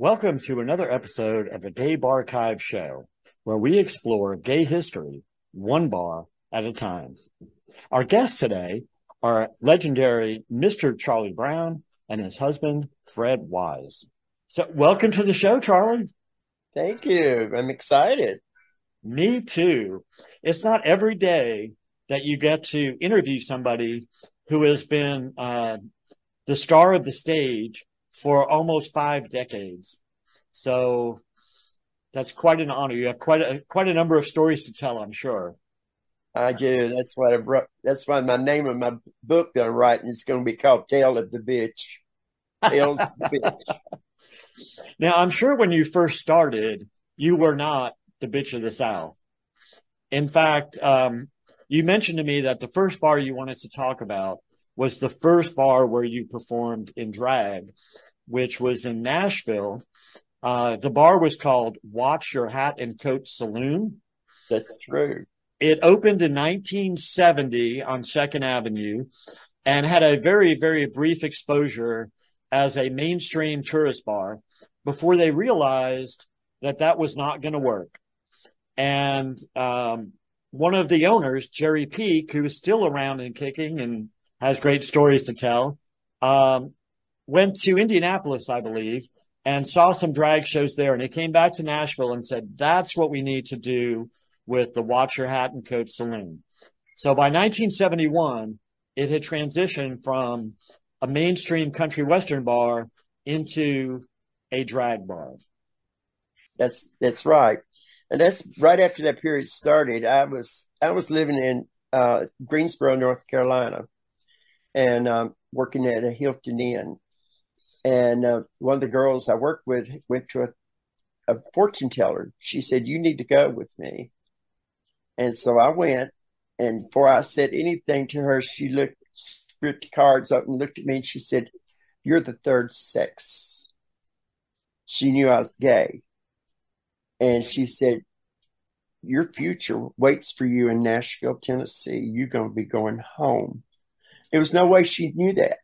Welcome to another episode of the Gay Barchive Show, where we explore gay history one bar at a time. Our guests today are legendary Mr. Charlie Brown and his husband, Fred Wise. So welcome to the show, Charlie. Thank you. I'm excited. Me too. It's not every day that you get to interview somebody who has been the star of the stage for almost 5 decades. So that's quite an honor. You have quite a number of stories to tell, I'm sure. I do. That's why my name of my book that I'm writing is going to be called Tale of the Bitch. Tales of the Bitch. Now, I'm sure when you first started, you were not the Bitch of the South. In fact, you mentioned to me that the first bar you wanted to talk about was the first bar where you performed in drag, which was in Nashville. The bar was called Watch Your Hat and Coat Saloon. That's true. It opened in 1970 on 2nd Avenue and had a very, very brief exposure as a mainstream tourist bar before they realized that that was not going to work. And one of the owners, Jerry Peek, who is still around and kicking and has great stories to tell, went to Indianapolis, I believe, and saw some drag shows there. And he came back to Nashville and said, that's what we need to do with the Watch Your Hat and Coat Saloon. So by 1971, it had transitioned from a mainstream country western bar into a drag bar. That's right. And that's right after that period started. I was living in Greensboro, North Carolina, and working at a Hilton Inn. And one of the girls I worked with went to a fortune teller. She said, you need to go with me. And so I went, and before I said anything to her, she ripped the cards up and looked at me, and she said, you're the third sex. She knew I was gay. And she said, your future waits for you in Nashville, Tennessee. You're going to be going home. There was no way she knew that.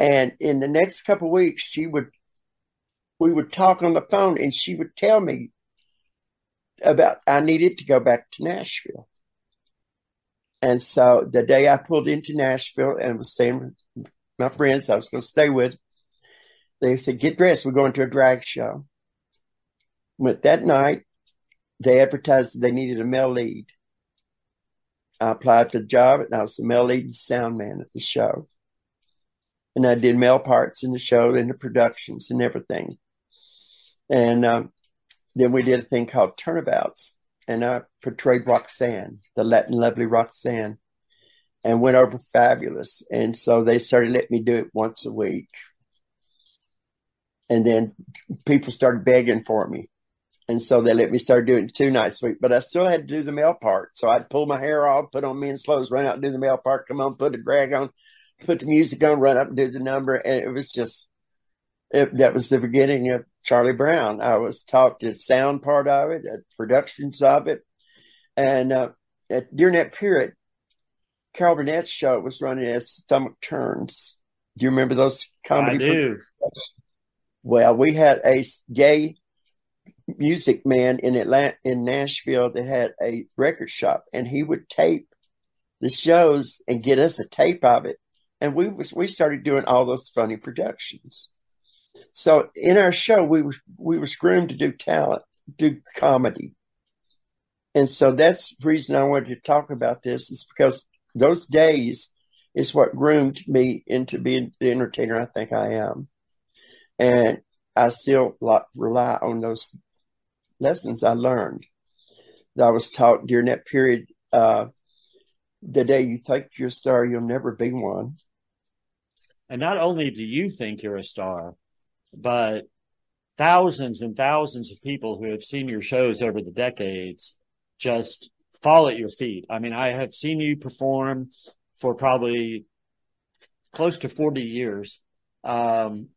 And in the next couple of weeks, we would talk on the phone, and she would tell me about I needed to go back to Nashville. And so the day I pulled into Nashville and was staying with my friends I was going to stay with, they said, get dressed. We're going to a drag show. But that night, they advertised that they needed a male lead. I applied for the job, and I was the male lead and sound man at the show. And I did male parts in the show and the productions and everything. And then we did a thing called Turnabouts, and I portrayed Roxanne, the Latin lovely Roxanne, and went over fabulous. And so they started letting me do it once a week. And then people started begging for me. And so they let me start doing 2 nights a week, but I still had to do the male part. So I'd pull my hair off, put on men's clothes, run out and do the male part, come on, put the drag on, put the music on, run up and do the number. And it was that was the beginning of Charlie Brown. I was taught the sound part of it, the productions of it. And during that period, Carol Burnett's show was running as Stomach Turns. Do you remember those comedy? I do. Well, we had a gay music man in Nashville that had a record shop, and he would tape the shows and get us a tape of it, and we started doing all those funny productions. So in our show, we was groomed to do talent, do comedy, and so that's the reason I wanted to talk about this, is because those days is what groomed me into being the entertainer I think I am, and I still rely on those lessons I learned that I was taught during that period. The day you think you're a star, you'll never be one. And not only do you think you're a star, but thousands and thousands of people who have seen your shows over the decades just fall at your feet. I mean, I have seen you perform for probably close to 40 years in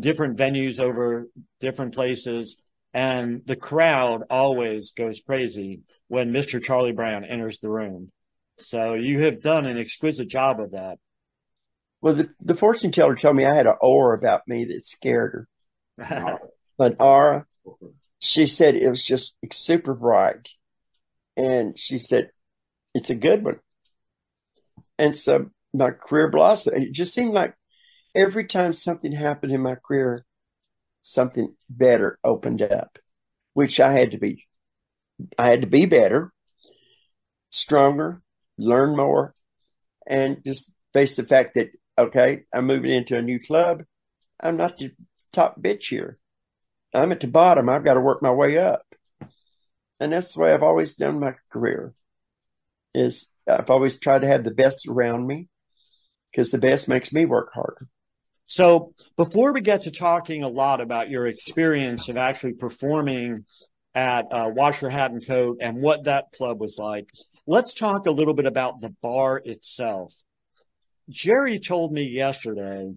different venues over different places. And the crowd always goes crazy when Mr. Charlie Brown enters the room. So you have done an exquisite job of that. Well, the fortune teller told me I had an aura about me that scared her. an aura. She said it was just super bright. And she said, it's a good one. And so my career blossomed. And it just seemed like every time something happened in my career, something better opened up, which I had to be. I had to be better, stronger, learn more, and just face the fact that, okay, I'm moving into a new club. I'm not the top bitch here. I'm at the bottom. I've got to work my way up. And that's the way I've always done my career, is I've always tried to have the best around me, because the best makes me work harder. So before we get to talking a lot about your experience of actually performing at Watch Your Hat and Coat and what that club was like, let's talk a little bit about the bar itself. Jerry told me yesterday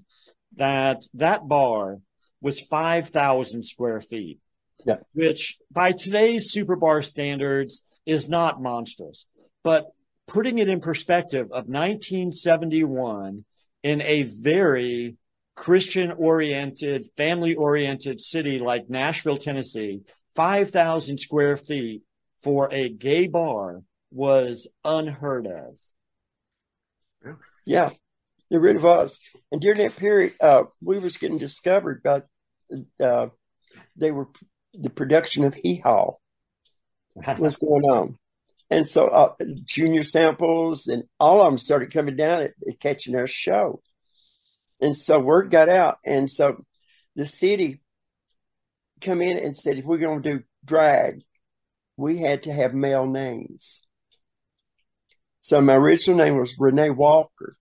that that bar was 5,000 square feet, yeah, which by today's Superbar standards is not monstrous. But putting it in perspective of 1971 in a very Christian-oriented, family-oriented city like Nashville, Tennessee, 5,000 square feet for a gay bar was unheard of. Yeah, it really was. And during that period, we was getting discovered by they were the production of Hee Haw. What's going on? And so Junior Samples and all of them started coming down at catching our show. And so word got out. And so the city come in and said, if we're going to do drag, we had to have male names. So my original name was Renee Walker,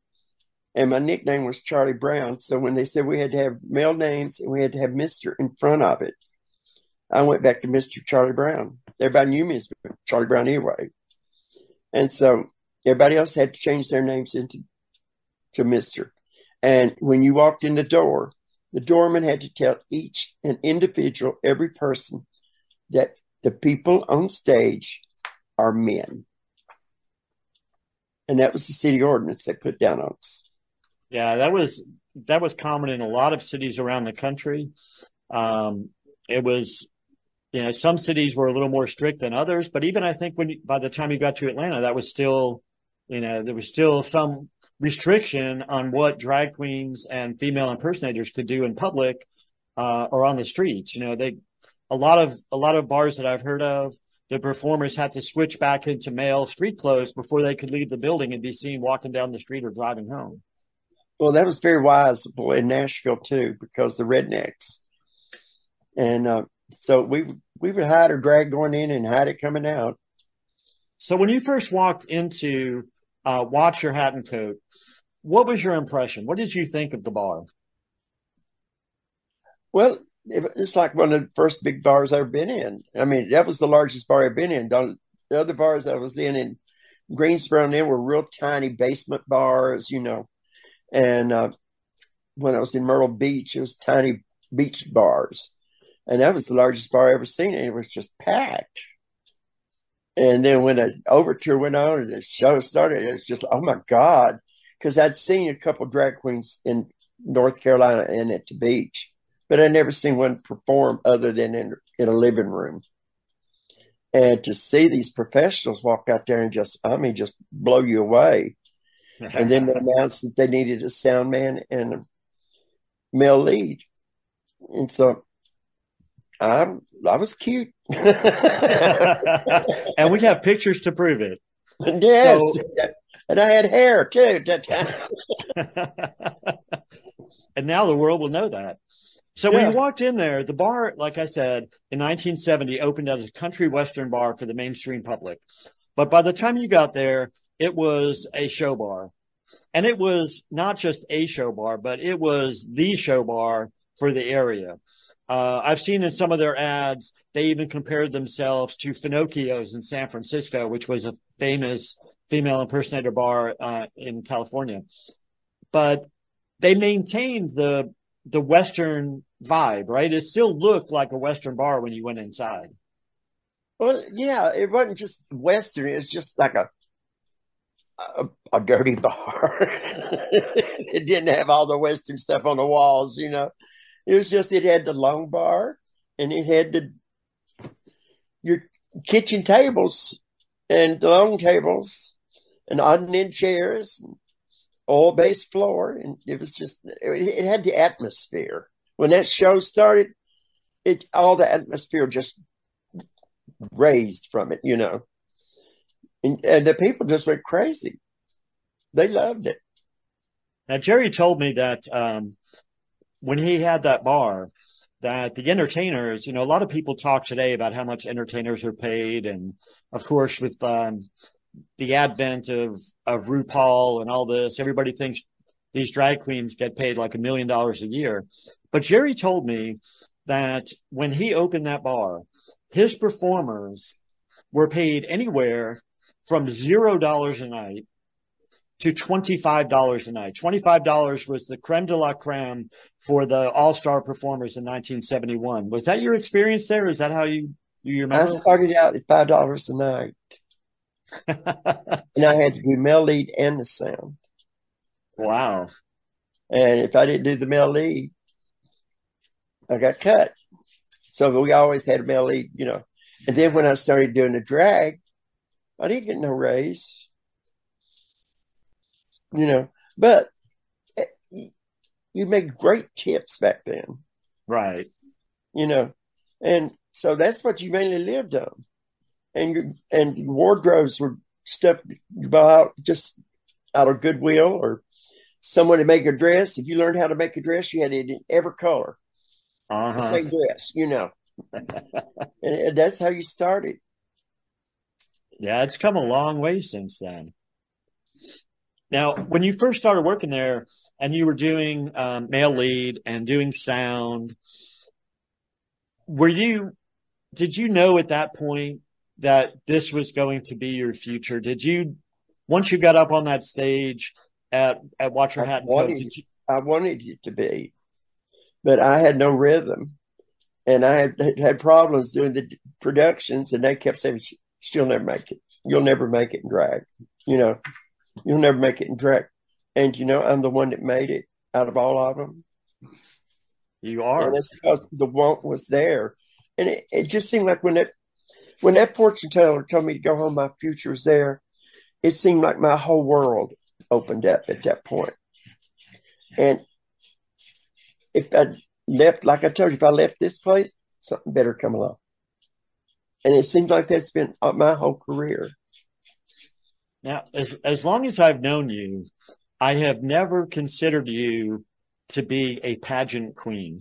and my nickname was Charlie Brown. So when they said we had to have male names and we had to have Mr. in front of it, I went back to Mr. Charlie Brown. Everybody knew me as Charlie Brown anyway. And so everybody else had to change their names to Mr. And when you walked in the door, the doorman had to tell each an individual, every person, that the people on stage are men. And that was the city ordinance they put down on us. Yeah, that was common in a lot of cities around the country. It was, you know, some cities were a little more strict than others, but even I think by the time you got to Atlanta, that was still, you know, there was still some restriction on what drag queens and female impersonators could do in public or on the streets. You know, a lot of bars that I've heard of, the performers had to switch back into male street clothes before they could leave the building and be seen walking down the street or driving home. Well, that was very wise in Nashville too, because the rednecks, and so we would hide our drag going in and hide it coming out. So when you first walked into Watch Your Hat and Coat, what was your impression? What did you think of the bar? Well, it's like one of the first big bars I've been in. I mean, that was the largest bar I've been in. The other bars I was in Greensboro and there were real tiny basement bars, you know. And when I was in Myrtle Beach, it was tiny beach bars. And that was the largest bar I ever seen. And it was just packed. And then when the overture went on and the show started, it was just, oh, my God. Because I'd seen a couple of drag queens in North Carolina and at the beach. But I'd never seen one perform other than in a living room. And to see these professionals walk out there and just blow you away. And then they announced that they needed a sound man and a male lead. And so I was cute. And we have pictures to prove it. Yes. So, and I had hair too. And now the world will know that. So when you walked in there, the bar, like I said, in 1970 opened as a country western bar for the mainstream public. But by the time you got there, it was a show bar. And it was not just a show bar, but it was the show bar for the area. I've seen in some of their ads, they even compared themselves to Finocchio's in San Francisco, which was a famous female impersonator bar in California. But they maintained the Western vibe, right? It still looked like a Western bar when you went inside. Well, yeah, it wasn't just Western. It was just like a dirty bar. It didn't have all the Western stuff on the walls, you know. It was just, it had the long bar and it had your kitchen tables and long tables and odd-end chairs and oil-based floor. And it was just, it had the atmosphere. When that show started, all the atmosphere just raised from it, you know. And the people just went crazy. They loved it. Now, Jerry told me that when he had that bar, that the entertainers, you know, a lot of people talk today about how much entertainers are paid. And, of course, with the advent of RuPaul and all this, everybody thinks these drag queens get paid like $1 million a year. But Jerry told me that when he opened that bar, his performers were paid anywhere from $0 a night to $25 a night. $25 was the creme de la creme for the all-star performers in 1971. Was that your experience there? Is that how you remember? I started out at $5 a night. And I had to do male lead and the sound. Wow. And if I didn't do the male lead, I got cut. So we always had a male lead, you know. And then when I started doing the drag, I didn't get no raise. You know, but you made great tips back then. Right. You know, and so that's what you mainly lived on. And wardrobes were stuff you bought just out of Goodwill or someone to make a dress. If you learned how to make a dress, you had it in every color. Uh-huh. The same dress, you know. And that's how you started. Yeah, it's come a long way since then. Now, when you first started working there and you were doing male lead and doing sound, did you know at that point that this was going to be your future? Once you got up on that stage at Watch Your Hat and Coat, I wanted it to be, but I had no rhythm and I had problems doing the productions, and they kept saying, she'll never make it. You'll never make it in drag, you know. You'll never make it in drag. And, you know, I'm the one that made it out of all of them. You are. And that's because the want was there. And it just seemed like when that fortune teller told me to go home, my future was there. It seemed like my whole world opened up at that point. And if I left, like I told you, if I left this place, something better come along. And it seems like that's been my whole career. Now, as long as I've known you, I have never considered you to be a pageant queen.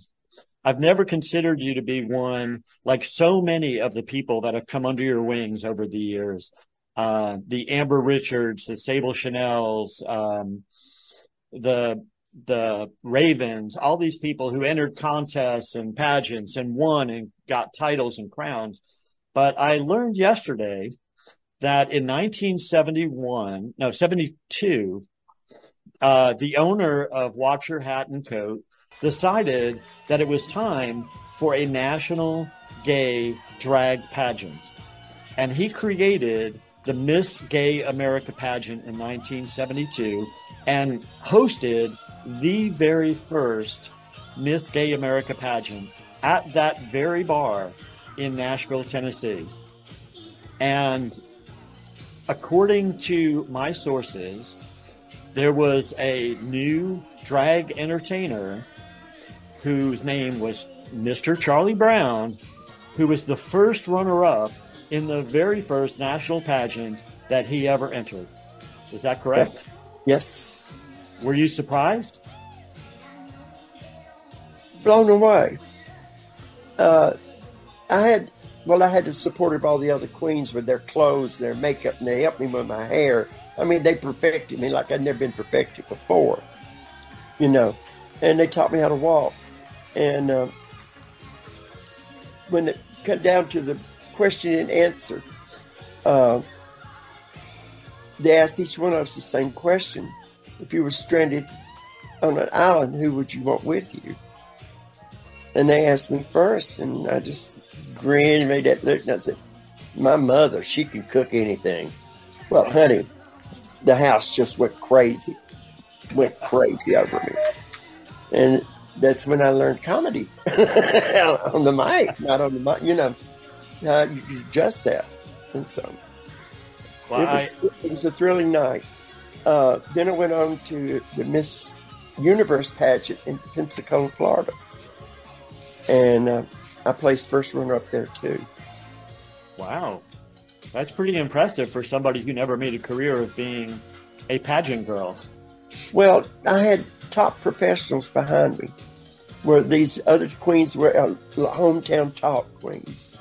I've never considered you to be one like so many of the people that have come under your wings over the years. The Amber Richards, the Sable Chanels, the Ravens, all these people who entered contests and pageants and won and got titles and crowns. But I learned yesterday that in 1972, the owner of Watch Your Hat and Coat decided that it was time for a national gay drag pageant. And he created the Miss Gay America pageant in 1972 and hosted the very first Miss Gay America pageant at that very bar in Nashville, Tennessee. And according to my sources, there was a new drag entertainer whose name was Mr. Charlie Brown, who was the first runner-up in the very first national pageant that he ever entered. Is that correct? Yes. Were you surprised? Blown away. I had the support of all the other queens with their clothes, their makeup, and they helped me with my hair. I mean, they perfected me like I'd never been perfected before, you know. And they taught me how to walk. And when it cut down to the question and answer, they asked each one of us the same question. If you were stranded on an island, who would you want with you? And they asked me first, and I just grinned and made that look, and I said, my mother, she can cook anything. Well, honey, the house just went crazy over me. And that's when I learned comedy on the mic, not on the mic, you know, just that. And so well, it was a thrilling night. Then I went on to the Miss Universe pageant in Pensacola, Florida. And I placed first runner up there too. Wow. That's pretty impressive for somebody who never made a career of being a pageant girl. Well, I had top professionals behind me, where these other queens were hometown talk queens.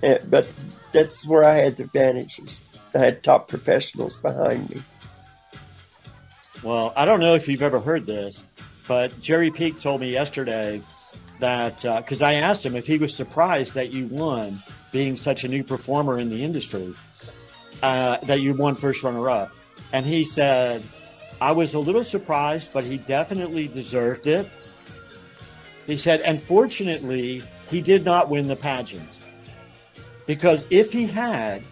But that's where I had the advantages. I had top professionals behind me. Well, I don't know if you've ever heard this, but Jerry Peek told me yesterday that, because I asked him if he was surprised that you won, being such a new performer in the industry, that you won first runner-up. And he said, I was a little surprised, but he definitely deserved it. He said, unfortunately, he did not win the pageant. Because if he had,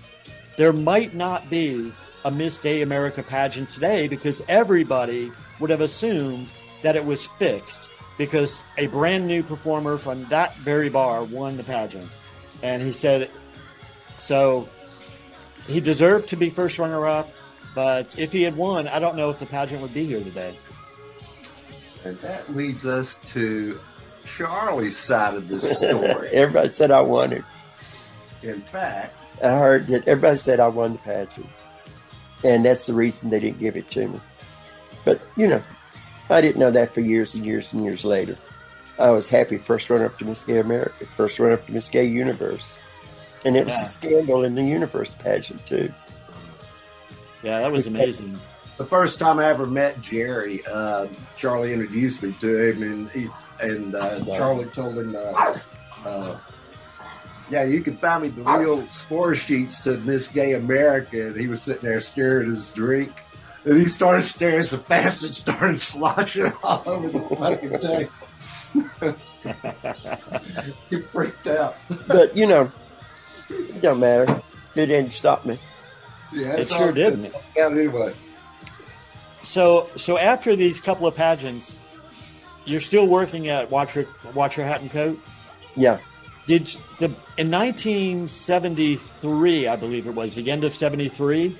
there might not be a Miss Gay America pageant today, because everybody would have assumed that it was fixed because a brand new performer from that very bar won the pageant. And he said, so he deserved to be first runner-up, but if he had won, I don't know if the pageant would be here today. And that leads us to Charlie's side of this story. Everybody said I won it. In fact, I heard that everybody said I won the pageant. And that's the reason they didn't give it to me. But, you know, I didn't know that for years and years and years later. I was happy first runner-up to Miss Gay America, first runner-up to Miss Gay Universe. And it was a scandal in the Universe pageant, too. Yeah, that was amazing. The first time I ever met Jerry, Charlie introduced me to him, and Charlie told him, yeah, you can find me the real score sheets to Miss Gay America. And he was sitting there staring at his drink. And he started staring so fast it started sloshing all over the fucking table. He freaked out. But you know, it don't matter. It didn't stop me. Yeah, it sure didn't. Yeah, anyway. So after these couple of pageants, you're still working at Watch Your Hat and Coat? Yeah. In 1973, I believe it was, the end of 73,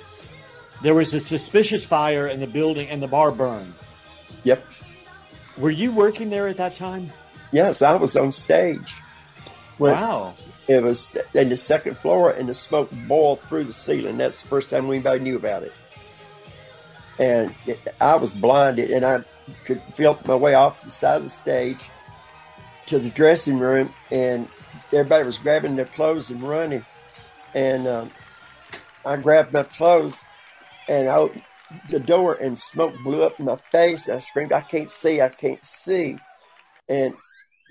there was a suspicious fire in the building and the bar burned. Yep. Were you working there at that time? Yes, I was on stage. Wow. It was in the second floor, and the smoke boiled through the ceiling. That's the first time anybody knew about it. And I was blinded, and I could feel my way off the side of the stage to the dressing room, and everybody was grabbing their clothes and running. And I grabbed my clothes, and I opened the door, and smoke blew up in my face. I screamed, I can't see, I can't see. And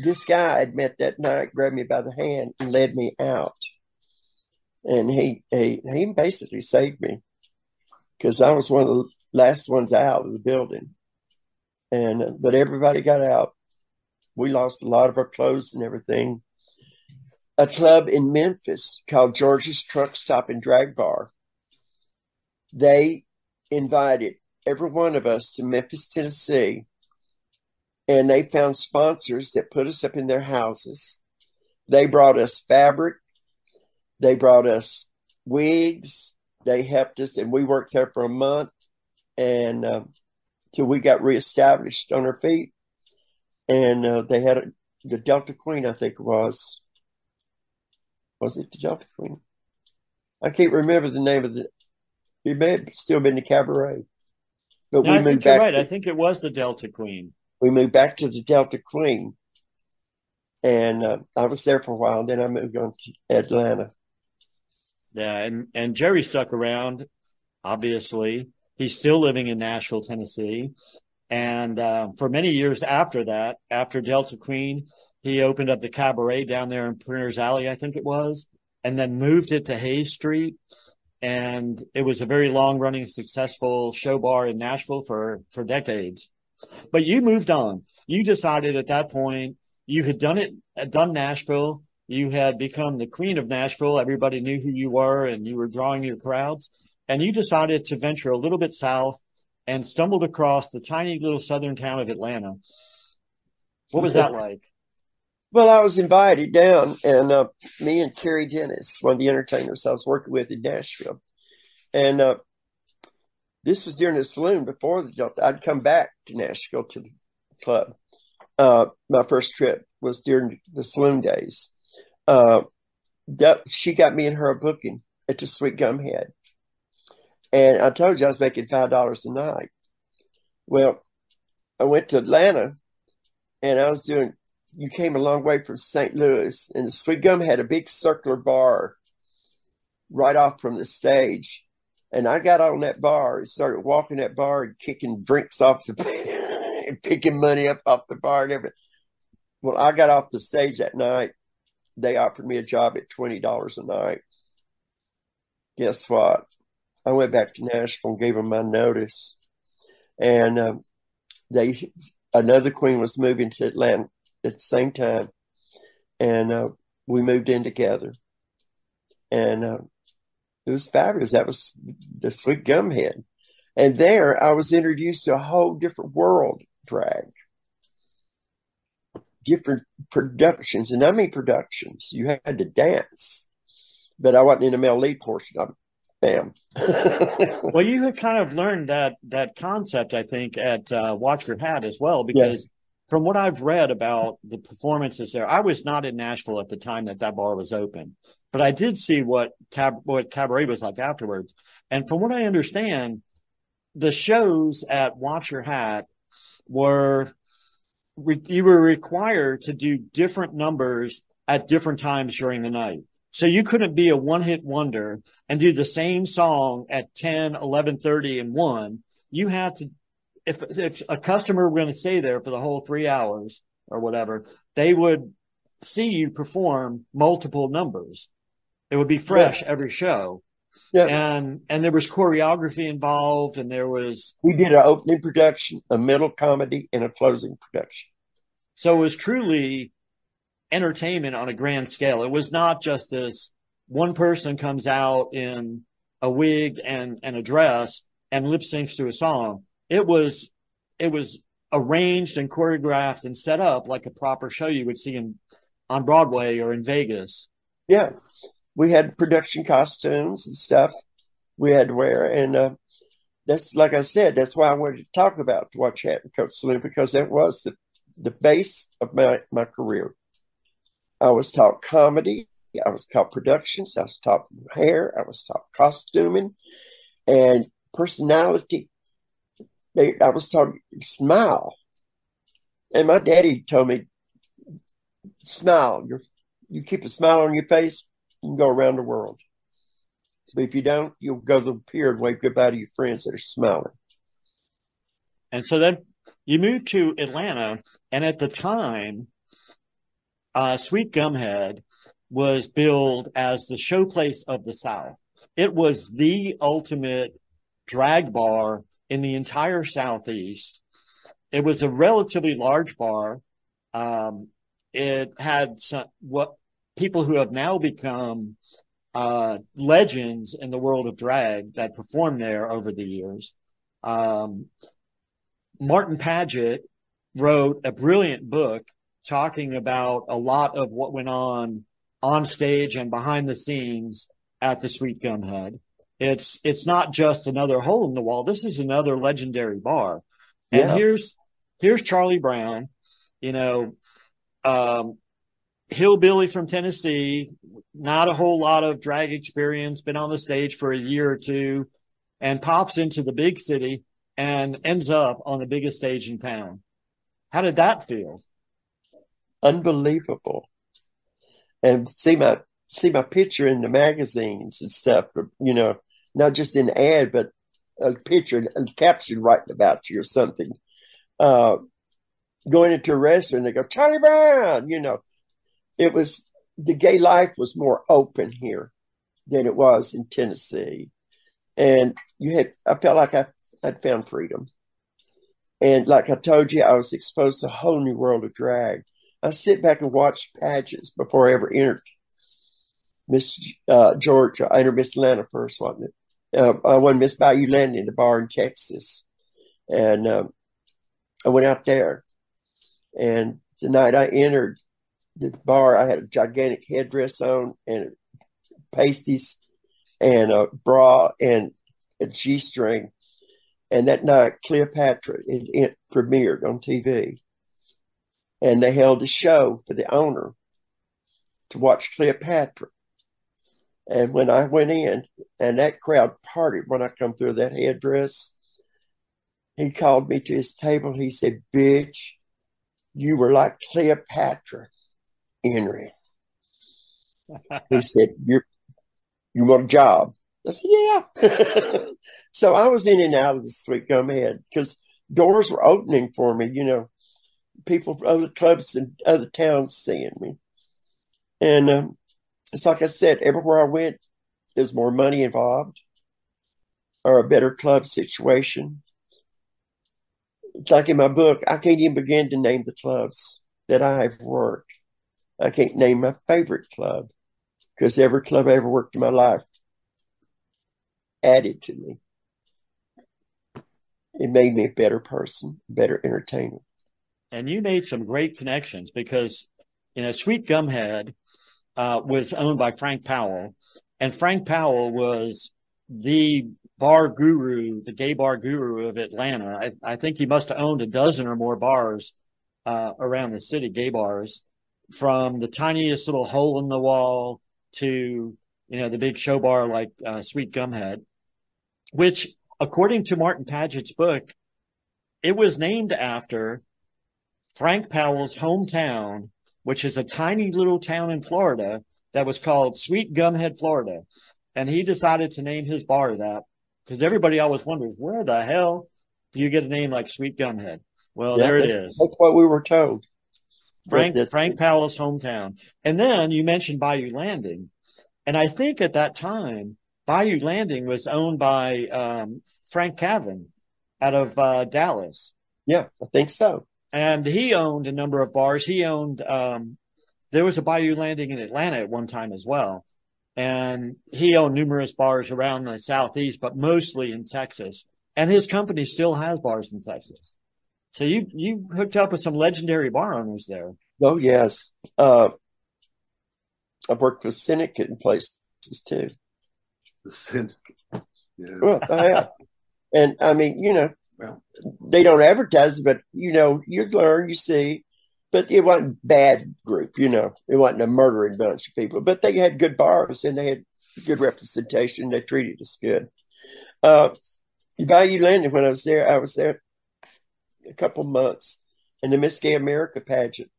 this guy I'd met that night grabbed me by the hand and led me out. And he basically saved me, because I was one of the last ones out of the building. And but everybody got out. We lost a lot of our clothes and everything. A club in Memphis called George's Truck Stop and Drag Bar. They invited every one of us to Memphis, Tennessee, and they found sponsors that put us up in their houses. They brought us fabric. They brought us wigs. They helped us, and we worked there for a month, and till we got reestablished on our feet. And they had the Delta Queen, I think it was. Was it the Delta Queen? I can't remember the name of the... It may have still been the Cabaret. But no, we moved back. You're right. I think it was the Delta Queen. We moved back to the Delta Queen. And I was there for a while. Then I moved on to Atlanta. Yeah, and Jerry stuck around, obviously. He's still living in Nashville, Tennessee. And for many years after that, after Delta Queen, he opened up the Cabaret down there in Printer's Alley, I think it was, and then moved it to Hayes Street. And it was a very long-running, successful show bar in Nashville for decades. But you moved on. You decided at that point you had done Nashville. You had become the queen of Nashville. Everybody knew who you were, and you were drawing your crowds. And you decided to venture a little bit south and stumbled across the tiny little southern town of Atlanta. What was that like? Well, I was invited down, and me and Carrie Dennis, one of the entertainers I was working with in Nashville, and this was during the saloon before the Delta. I'd come back to Nashville to the club. My first trip was during the saloon days. She got me and her a booking at the Sweet Gum Head, and I told you I was making $5 a night. Well, I went to Atlanta, and I was doing. You came a long way from St. Louis, and the Sweet Gum had a big circular bar right off from the stage. And I got on that bar and started walking that bar and kicking drinks off the bar and picking money up off the bar and everything. Well, I got off the stage that night. They offered me a job at $20 a night. Guess what? I went back to Nashville and gave them my notice. And another queen was moving to Atlanta at the same time, and we moved in together, and it was fabulous. That was the Sweet Gum Head, and there I was introduced to a whole different world, drag, different productions, and I mean productions. You had to dance, but I wasn't in the male lead portion of it. Bam. Well, you had kind of learned that concept, I think, at Watch Your Hat as well, because. Yeah. From what I've read about the performances there, I was not in Nashville at the time that bar was open, but I did see what cabaret was like afterwards. And from what I understand, the shows at Watch Your Hat were you were required to do different numbers at different times during the night. So you couldn't be a one-hit wonder and do the same song at 10, 11:30, and 1. You had to. If a customer were going to stay there for the whole 3 hours or whatever, they would see you perform multiple numbers. It would be fresh every show. Yeah. And there was choreography involved, and there was... We did an opening production, a middle comedy, and a closing production. So it was truly entertainment on a grand scale. It was not just this one person comes out in a wig and a dress and lip syncs to a song. It was arranged and choreographed and set up like a proper show you would see on Broadway or in Vegas. Yeah. We had production costumes and stuff we had to wear. And that's, like I said, that's why I wanted to talk about Watch Your Hat and Coat Saloon, because that was the base of my career. I was taught comedy. I was taught productions. I was taught hair. I was taught costuming and personality. I was taught smile, and my daddy told me, "Smile. You keep a smile on your face, you can go around the world. But if you don't, you'll go to the pier and wave goodbye to your friends that are smiling." And so then you moved to Atlanta, and at the time, Sweet Gum Head was billed as the showplace of the South. It was the ultimate drag bar in the entire Southeast. It was a relatively large bar. It had what people who have now become legends in the world of drag that performed there over the years. Martin Paget wrote a brilliant book talking about a lot of what went on stage and behind the scenes at the Sweet Gum Head. It's not just another hole in the wall. This is another legendary bar. And here's Charlie Brown, hillbilly from Tennessee, not a whole lot of drag experience, been on the stage for a year or two, and pops into the big city and ends up on the biggest stage in town. How did that feel? Unbelievable. And see my picture in the magazines and stuff, not just in the ad, but a picture and caption writing about you or something. Going into a restaurant, they go, "Charlie Brown," It was, the gay life was more open here than it was in Tennessee. And I felt like I'd found freedom. And like I told you, I was exposed to a whole new world of drag. I sit back and watch pageants before I ever entered Miss Georgia. I entered Miss Atlanta first, wasn't it? I won Miss Bayou Landing, the bar in Texas. And I went out there and the night I entered the bar, I had a gigantic headdress on and pasties and a bra and a G-string. And that night, Cleopatra, it premiered on TV. And they held a show for the owner to watch Cleopatra. And when I went in, and that crowd partied when I come through that headdress, he called me to his table. He said, "Bitch, you were like Cleopatra entering." He said, "You want a job?" I said, "Yeah." So I was in and out of the Sweet Gum Head because doors were opening for me, you know, people from other clubs and other towns seeing me. And it's like I said, everywhere I went, there's more money involved or a better club situation. It's like in my book, I can't even begin to name the clubs that I have worked. I can't name my favorite club because every club I ever worked in my life added to me. It made me a better person, better entertainer. And you made some great connections because, you know, Sweet Gum Head was owned by Frank Powell, and Frank Powell was the bar guru, the gay bar guru of Atlanta. I think he must have owned a dozen or more bars around the city, gay bars, from the tiniest little hole in the wall to, you know, the big show bar like Sweet Gum Head, which, according to Martin Paget's book, it was named after Frank Powell's hometown, which is a tiny little town in Florida that was called Sweet Gum Head, Florida. And he decided to name his bar that because everybody always wonders, where the hell do you get a name like Sweet Gum Head? Well, yeah, there it is. That's what we were told. Frank Powell's hometown. And then you mentioned Bayou Landing. And I think at that time, Bayou Landing was owned by Frank Cavan out of Dallas. Yeah, I think so. And he owned a number of bars. He owned there was a Bayou Landing in Atlanta at one time as well. And he owned numerous bars around the Southeast, but mostly in Texas. And his company still has bars in Texas. So you hooked up with some legendary bar owners there. Oh, yes. I've worked with Syndicate in places, too. The Syndicate. Yeah. Well, I have. And, I mean, you know, well, they don't advertise, but, you know, you learn, you see. But it wasn't a bad group, you know. It wasn't a murdering bunch of people. But they had good bars, and they had good representation. They treated us good. Bayou Landing, when I was there a couple months. And the Miss Gay America pageant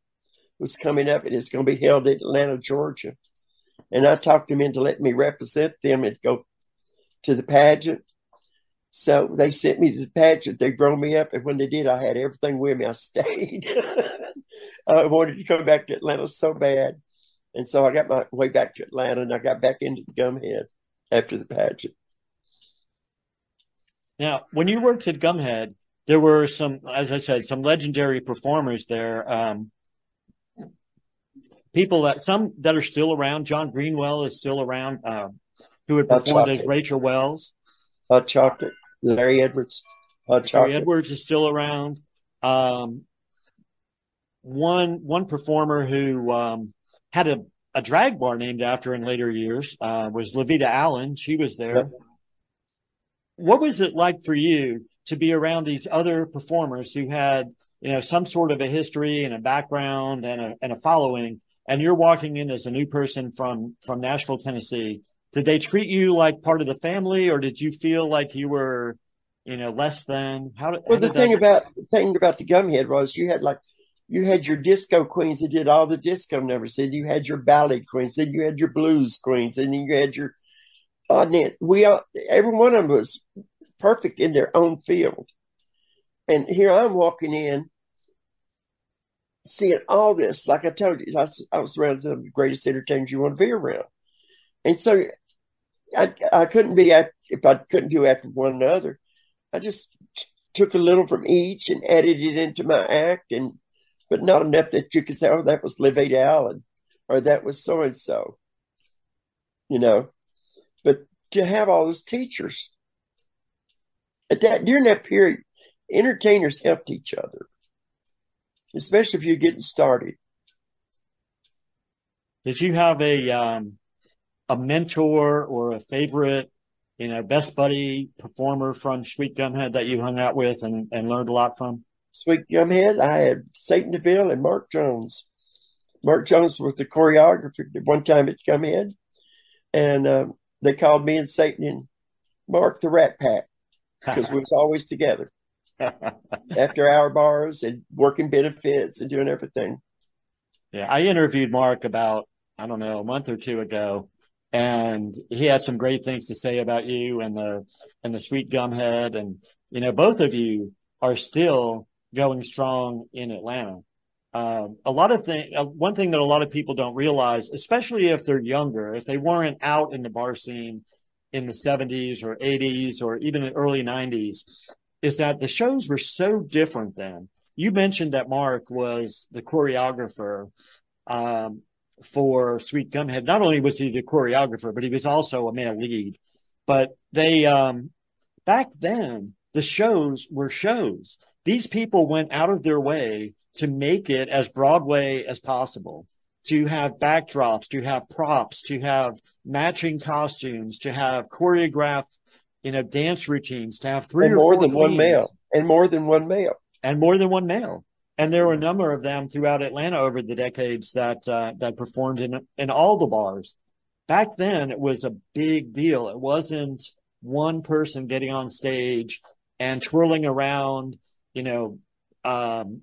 was coming up, and it's going to be held in Atlanta, Georgia. And I talked them into letting me represent them and go to the pageant. So they sent me to the pageant. They drove me up, and when they did, I had everything with me. I stayed. I wanted to come back to Atlanta so bad. And so I got my way back to Atlanta, and I got back into the Gumhead after the pageant. Now, when you worked at Gumhead, there were some, as I said, some legendary performers there. People that, some that are still around. John Greenwell is still around, who had performed as Rachel Wells. Hot Chocolate. Larry Edwards. Hot Chocolate. Larry Edwards is still around. One performer who had a drag bar named after in later years was Lavita Allen. She was there. Yep. What was it like for you to be around these other performers who had, you know, some sort of a history and a background and a following, and you're walking in as a new person from Nashville, Tennessee? Did they treat you like part of the family, or did you feel like you were, you know, less than? The thing about the Gumhead was you had your disco queens that did all the disco numbers, and you had your ballad queens, and you had your blues queens, and you had your every one of them was perfect in their own field. And here I'm walking in, seeing all this. Like I told you, I was around some of the greatest entertainers you want to be around. And so I couldn't be, if I couldn't do after one another, I just took a little from each and added it into my act, but not enough that you could say, oh, that was Lavita Allen, or that was so-and-so, you know. But to have all those teachers, during that period, entertainers helped each other. especially if you're getting started. Did you have a mentor or a favorite, you know, best buddy performer from Sweet Gum Head that you hung out with and learned a lot from? Sweet Gum Head, I had Satan Deville and Mark Jones. Mark Jones was the choreographer at one time at Gum Head, and they called me and Satan and Mark the Rat Pack because we was always together after hour bars and working benefits and doing everything. Yeah, I interviewed Mark about, I don't know, a month or two ago, and he had some great things to say about you and the Sweet Gum Head. And, you know, both of you are still going strong in Atlanta. One thing that a lot of people don't realize, especially if they're younger, if they weren't out in the bar scene in the 70s or 80s or even the early 90s, is that the shows were so different then. You mentioned that Mark was the choreographer for Sweet Gum Head. Not only was he the choreographer, but he was also a male lead. But they back then, the shows were shows. These people went out of their way to make it as Broadway as possible, to have backdrops, to have props, to have matching costumes, to have choreographed, you know, dance routines, to have more than one male. And more than one male. And there were a number of them throughout Atlanta over the decades that performed in all the bars. Back then, it was a big deal. It wasn't one person getting on stage and twirling around, you know,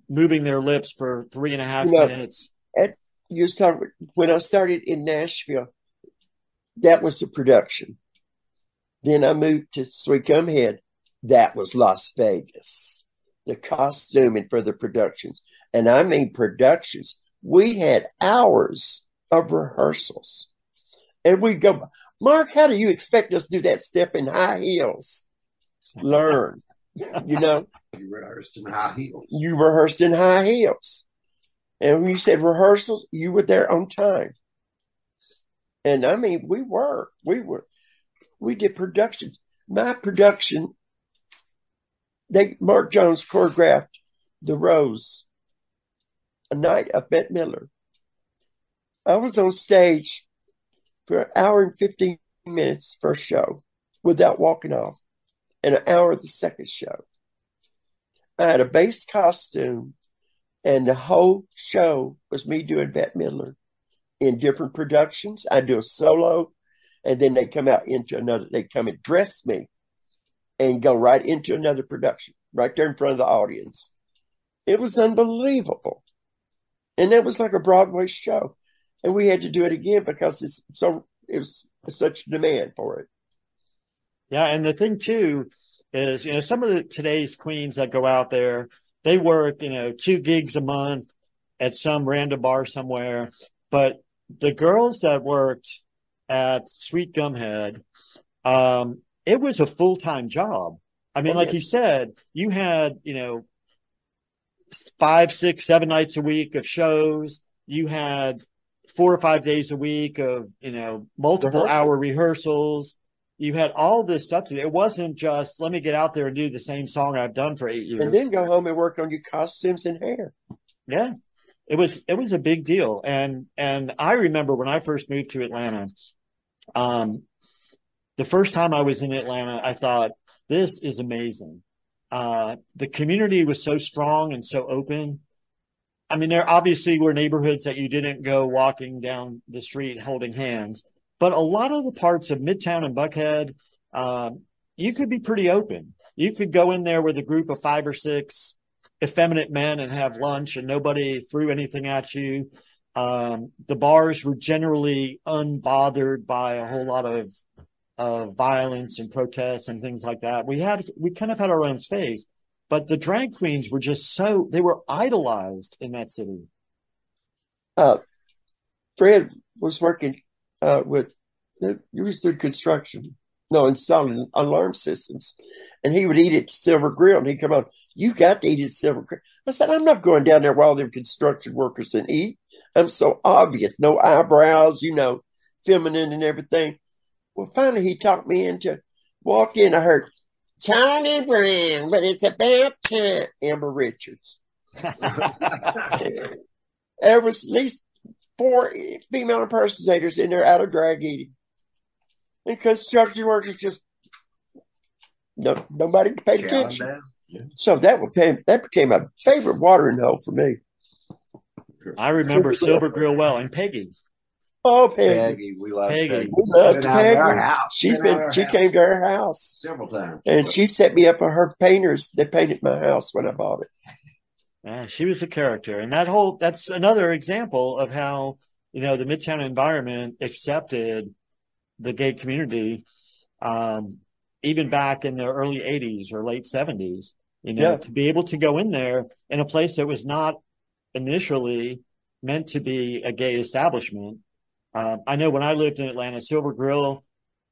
moving their lips for 3.5 minutes. When I started in Nashville, that was the production. Then I moved to Sweet Gum Head. That was Las Vegas. The costuming for the productions. And I mean productions. We had hours of rehearsals. And we'd go, Mark, how do you expect us to do that step in high heels? Learn. You know? You rehearsed in high heels. And when you said rehearsals, you were there on time. And I mean, we did productions. My production, Mark Jones choreographed The Rose, a night of Bette Midler. I was on stage for an hour and 15 minutes first show without walking off, and an hour of the second show. I had a base costume, and the whole show was me doing Bette Midler in different productions. I do a solo, and then they come out into another. They come and dress me and go right into another production, right there in front of the audience. It was unbelievable. And that was like a Broadway show. And we had to do it again because it was such demand for it. Yeah, and the thing, too, is, you know, some of today's queens that go out there, they work, you know, 2 gigs a month at some random bar somewhere. But the girls that worked at Sweet Gum Head, it was a full-time job. I mean, like you said, you had, you know, 5, 6, 7 nights a week of shows. You had 4 or 5 days a week of, you know, multiple-hour rehearsals. You had all this stuff to do. It wasn't just, let me get out there and do the same song I've done for 8 years. And then go home and work on your costumes and hair. Yeah. It was a big deal. And I remember when I first moved to Atlanta, the first time I was in Atlanta, I thought, this is amazing. The community was so strong and so open. I mean, there obviously were neighborhoods that you didn't go walking down the street holding hands. But a lot of the parts of Midtown and Buckhead, you could be pretty open. You could go in there with a group of 5 or 6 effeminate men and have lunch, and nobody threw anything at you. The bars were generally unbothered by a whole lot of violence and protests and things like that. We kind of had our own space, but the drag queens were just so, they were idolized in that city. Fred was working he was doing installing alarm systems, and he would eat at Silver Grill, and he'd come out, you got to eat at Silver Grill. I said, I'm not going down there while they're construction workers and eat. I'm so obvious, no eyebrows, you know, feminine and everything. Well, finally, he talked me into walk in. I heard Charlie Brown, but it's about Amber Richards. There was at least 4 female impersonators in there out of drag eating. And construction workers just nobody paid attention. Yeah. So that became a favorite watering hole for me. I remember Silver Grill well, and Peggy. Oh, Peggy, we love Peggy. We loved Peggy. She came to our house several times, and she set me up with her painters that painted my house when I bought it. Man, she was a character, and that's another example of how the Midtown environment accepted the gay community, even back in the early '80s or late '70s. To be able to go in there in a place that was not initially meant to be a gay establishment. I know when I lived in Atlanta, Silver Grill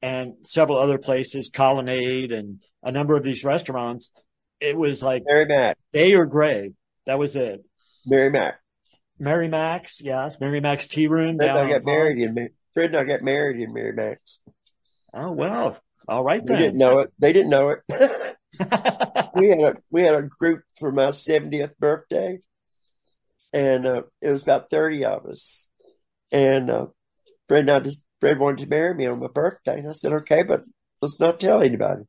and several other places, Colonnade and a number of these restaurants, it was like Mary Mac. Day or gray. That was it. Mary Mac. Mary Mac's, yes. Mary Mac's Tea Room. Fred and I got married in Mary Mac's. Oh, well. All right, then. They didn't know it. We had a group for my 70th birthday, and it was about 30 of us. And Fred wanted to marry me on my birthday. And I said, okay, but let's not tell anybody.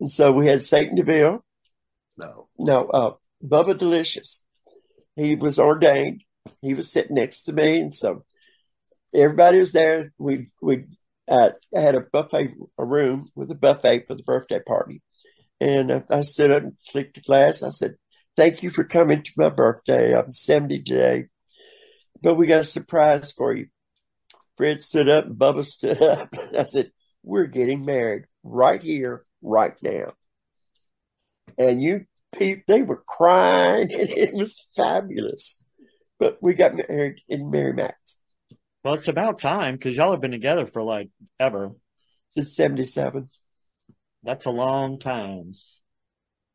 And so we had Satan Deville. No, Bubba Delicious. He was ordained. He was sitting next to me. And so everybody was there. We had a buffet, a room with a buffet for the birthday party. And I stood up and flicked the glass. I said, thank you for coming to my birthday. I'm 70 today. But we got a surprise for you. Fred stood up and Bubba stood up. I said, we're getting married right here, right now. And they were crying, and it was fabulous. But we got married in Mary Mac's. Well, it's about time, because y'all have been together for like ever. Since 1977. That's a long time.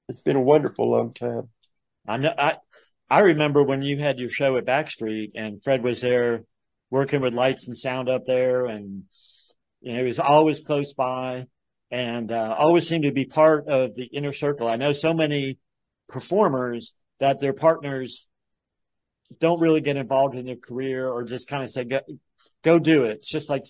It's been a wonderful long time. I know. I remember when you had your show at Backstreet and Fred was there working with lights and sound up there, and it was always close by and always seemed to be part of the inner circle. I know so many performers that their partners don't really get involved in their career or just kind of say, go do it. It's just like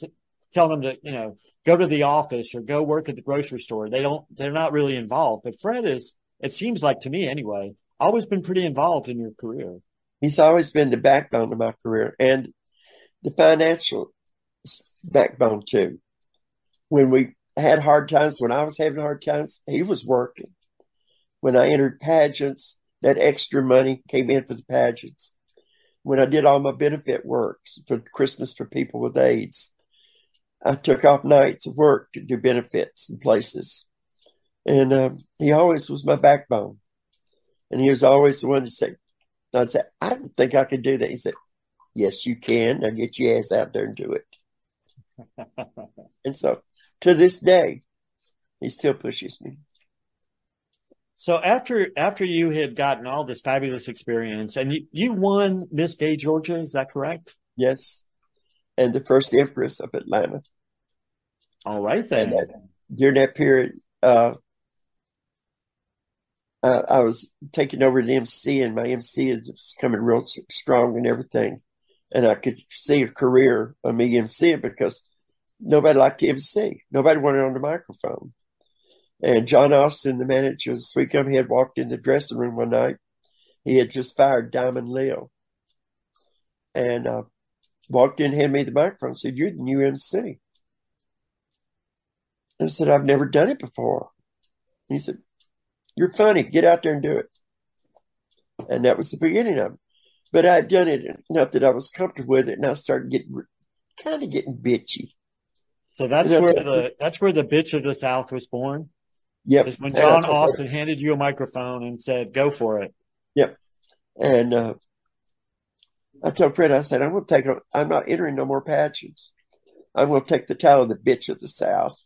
telling them to, go to the office or go work at the grocery store. They're not really involved, but Fred is, it seems like to me anyway, always been pretty involved in your career. He's always been the backbone of my career and the financial backbone too. When we had hard times, when I was having hard times, he was working. When I entered pageants, that extra money came in for the pageants. When I did all my benefit works for Christmas for people with AIDS, I took off nights of work to do benefits and places. And he always was my backbone. And he was always the one to say, I'd say, I don't think I can do that. He said, yes, you can. Now get your ass out there and do it. And so to this day, he still pushes me. So after you had gotten all this fabulous experience, and you won Miss Gay Georgia, is that correct? Yes. And the first Empress of Atlanta. All right, then. During that period, I was taking over the MC, and my MC is coming real strong and everything. And I could see a career of me MCing because nobody liked to MC. Nobody wanted on the microphone. And John Austin, the manager of Sweet Gum Head, walked in the dressing room one night. He had just fired Diamond Lil. And walked in, handed me the microphone, said, you're the new MC. And I said, I've never done it before. He said, you're funny. Get out there and do it. And that was the beginning of it. But I had done it enough that I was comfortable with it, and I started getting bitchy. So that's where the Bitch of the South was born. Yep. Is when John Austin handed you a microphone and said, "Go for it." Yep. And I told Fred, I said, I'm not entering no more pageants. I'm going to take the title of the Bitch of the South.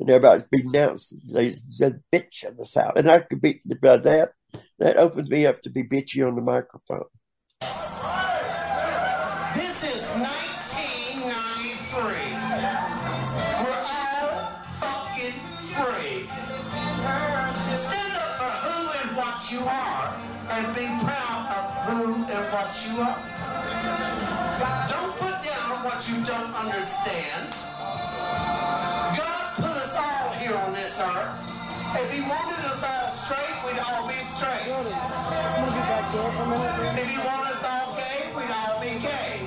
And everybody's beating down. They said, bitch of the South. And I could be about that. That opens me up to be bitchy on the microphone. This is 1993. We're all fucking free. Stand up for who and what you are. and be proud of who and what you are. Don't put down what you don't understand. God put us all here on this earth. If he wanted us all straight, we'd all be straight. If he wanted us all gay, we'd all be gay.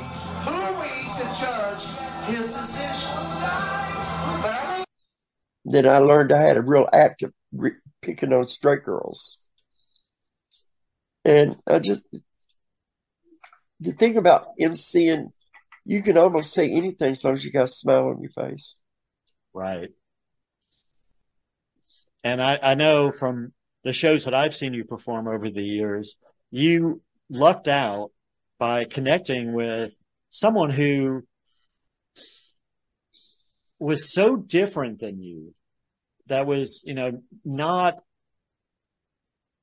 Who are we to judge his decisions? Then I learned I had a real act of picking on straight girls. And I just, the thing about MCing, you can almost say anything as long as you got a smile on your face. Right. And I know from the shows that I've seen you perform over the years, you lucked out by connecting with someone who was so different than you, that was, you know, not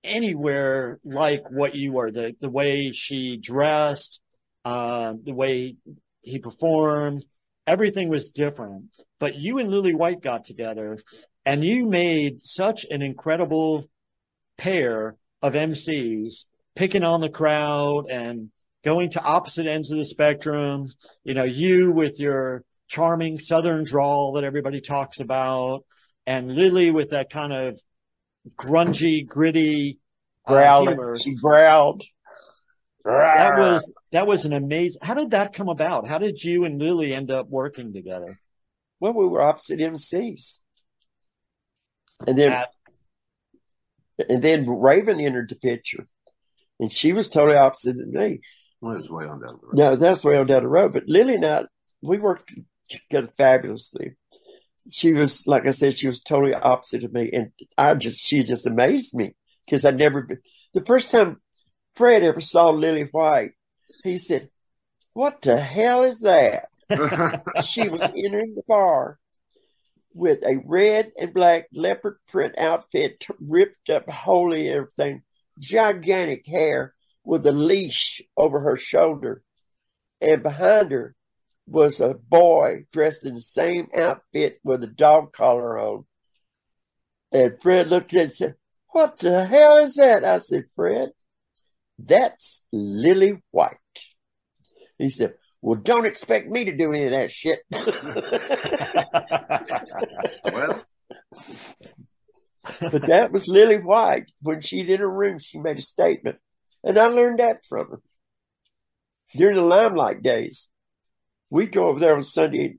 anywhere like what you are. The way she dressed, the way he performed, everything was different. But you and Lily White got together, and you made such an incredible pair of MCs, picking on the crowd and going to opposite ends of the spectrum. You know, you with your charming Southern drawl that everybody talks about, and Lily with that kind of grungy, gritty growler. She growled. That was an amazing. How did that come about? How did you and Lily end up working together? Well, we were opposite MCs, and then Raven entered the picture, and she was totally opposite of me. Well, that's way on down the road. No, that's way on down the road. But Lily and I, we worked together fabulously. She was, like I said, she was totally opposite of me. And she just amazed me because I'd never been. The first time Fred ever saw Lily White, he said, "What the hell is that?" She was entering the bar with a red and black leopard print outfit, ripped up wholly and everything, gigantic hair with a leash over her shoulder. And behind her was a boy dressed in the same outfit with a dog collar on. And Fred looked at it and said, "What the hell is that?" I said, "Fred, that's Lily White." He said, "Well, don't expect me to do any of that shit." Well, but that was Lily White. When she did her room, she made a statement. And I learned that from her. During the Limelight days, we'd go over there on Sunday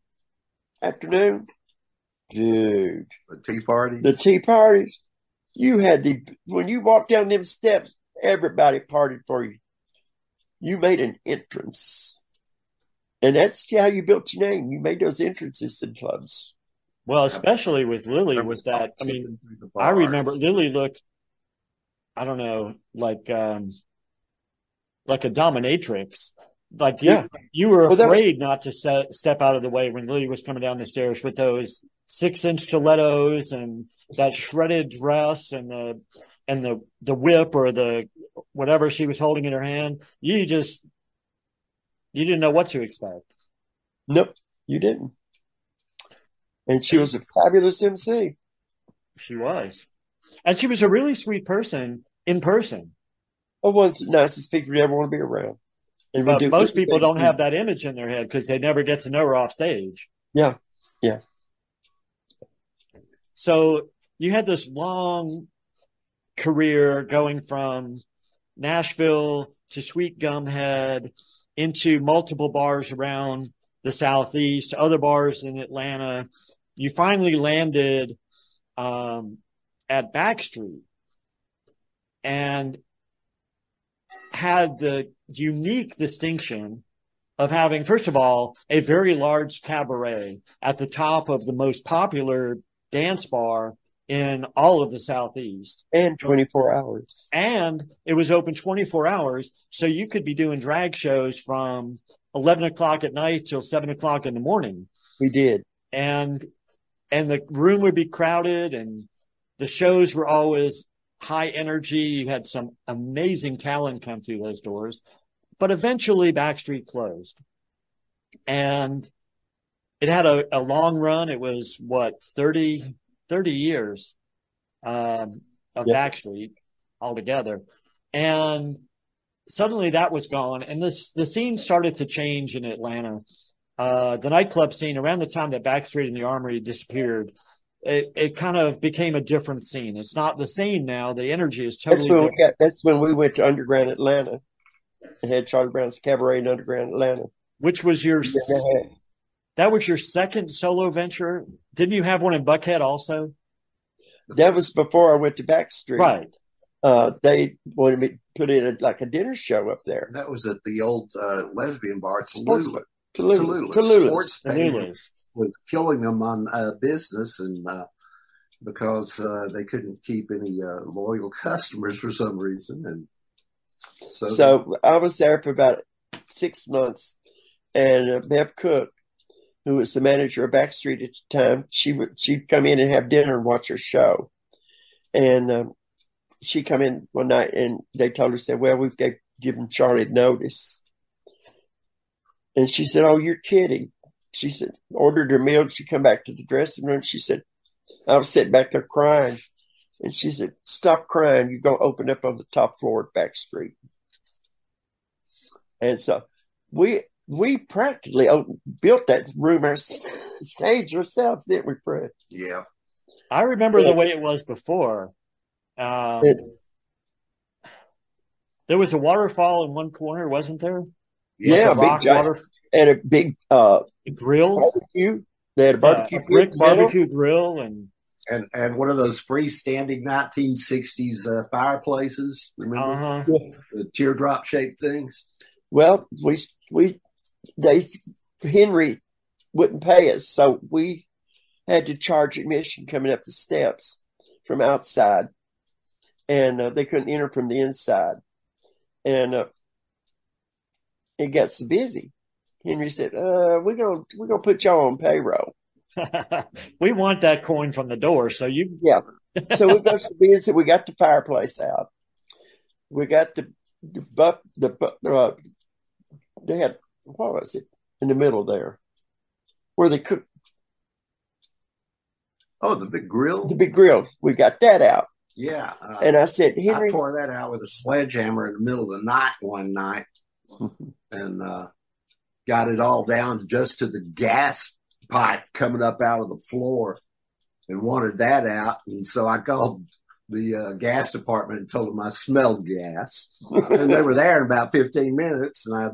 afternoon. Dude. The tea parties. When you walked down them steps, everybody partied for you. You made an entrance. And that's how you built your name. You made those entrances in clubs. Well, especially with Lily with that. I mean, I remember Lily looked, I don't know, like a dominatrix. Like, yeah, you were afraid not to step out of the way when Lily was coming down the stairs with those 6-inch stilettos and that shredded dress and the whip or the whatever she was holding in her hand. You didn't know what to expect. Nope, you didn't. And she was a fabulous MC. She was. And she was a really sweet person in person. Oh, well, it's the nicest people you ever want to be around. But most people don't have that image in their head because they never get to know her off stage. Yeah, yeah. So you had this long career going from Nashville to Sweet Gum Head into multiple bars around the Southeast, other bars in Atlanta. You finally landed at Backstreet and had the unique distinction of having, first of all, a very large cabaret at the top of the most popular dance bar in all of the Southeast. And 24 hours. And it was open 24 hours, so you could be doing drag shows from 11 o'clock at night till 7 o'clock in the morning. We did. And the room would be crowded, and the shows were always high energy. You had some amazing talent come through those doors. But eventually Backstreet closed. And it had a long run. It was, 30 years of Backstreet altogether. And suddenly that was gone. And the scene started to change in Atlanta. The nightclub scene, around the time that Backstreet and the Armory disappeared, it kind of became a different scene. It's not the same now. The energy is totally different. That's when we went to Underground Atlanta and had Charlie Brown's Cabaret in Underground Atlanta. Which was your... Yeah. That was your second solo venture? Didn't you have one in Buckhead also? That was before I went to Backstreet. Right. They wanted me to put in a dinner show up there. That was at the old lesbian bar, Tallulah. Was killing them on business, and because they couldn't keep any loyal customers for some reason. And so I was there for about 6 months, and Bev Cook, who was the manager of Backstreet at the time, she'd come in and have dinner and watch her show. And she come in one night, and they told her, said, well, we've given Charlie notice. And she said, oh, you're kidding. She said, ordered her meal. She come back to the dressing room. She said, I was sitting back there crying. And she said, stop crying. You're going to open up on the top floor at Backstreet. And so we practically built that room stage ourselves, didn't we, Fred? Yeah. I remember the way it was before. There was a waterfall in one corner, wasn't there? Yeah, and a big grill. Barbecue. They had a barbecue, brick barbecue grill, and one of those freestanding 1960s fireplaces. Remember the teardrop shaped things? Well, Henry wouldn't pay us, so we had to charge admission coming up the steps from outside, and they couldn't enter from the inside, and. It got so busy. Henry said, we're gonna put y'all on payroll. We want that coin from the door, so you yeah. So we got so busy. We got the fireplace out. We got the they had, what was it in the middle there where they cooked? Oh, the big grill. The big grill. We got that out. Yeah, and I said, Henry, I tore that out with a sledgehammer in the middle of the night one night. And got it all down just to the gas pipe coming up out of the floor, and wanted that out. And so I called the gas department and told them I smelled gas. And they were there in about 15 minutes. And I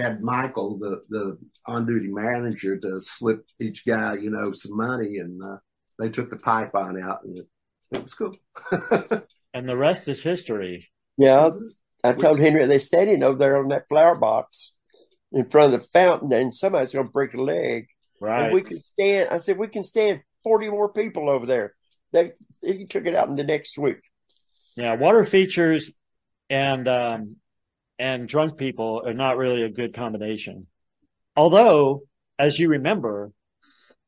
had Michael, the on-duty manager, to slip each guy, some money. And they took the pipe on out, and it was cool. And the rest is history. Yeah. I told Henry, they standing over there on that flower box in front of the fountain, and somebody's going to break a leg. Right. And we could stand. I said, we can stand 40 more people over there. They took it out in the next week. Yeah, water features and drunk people are not really a good combination. Although, as you remember,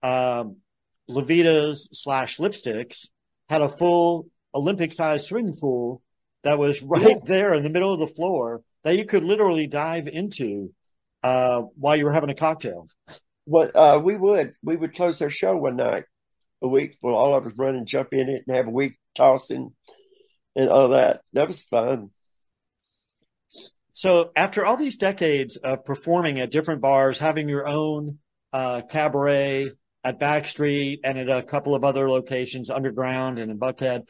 Levita's/Lipstick's had a full Olympic-sized swimming pool that was right there in the middle of the floor that you could literally dive into while you were having a cocktail. Well, we would close their show one night a week. Well, all of us run and jump in it and have a week tossing and all that. That was fun. So after all these decades of performing at different bars, having your own cabaret at Backstreet and at a couple of other locations, Underground and in Buckhead,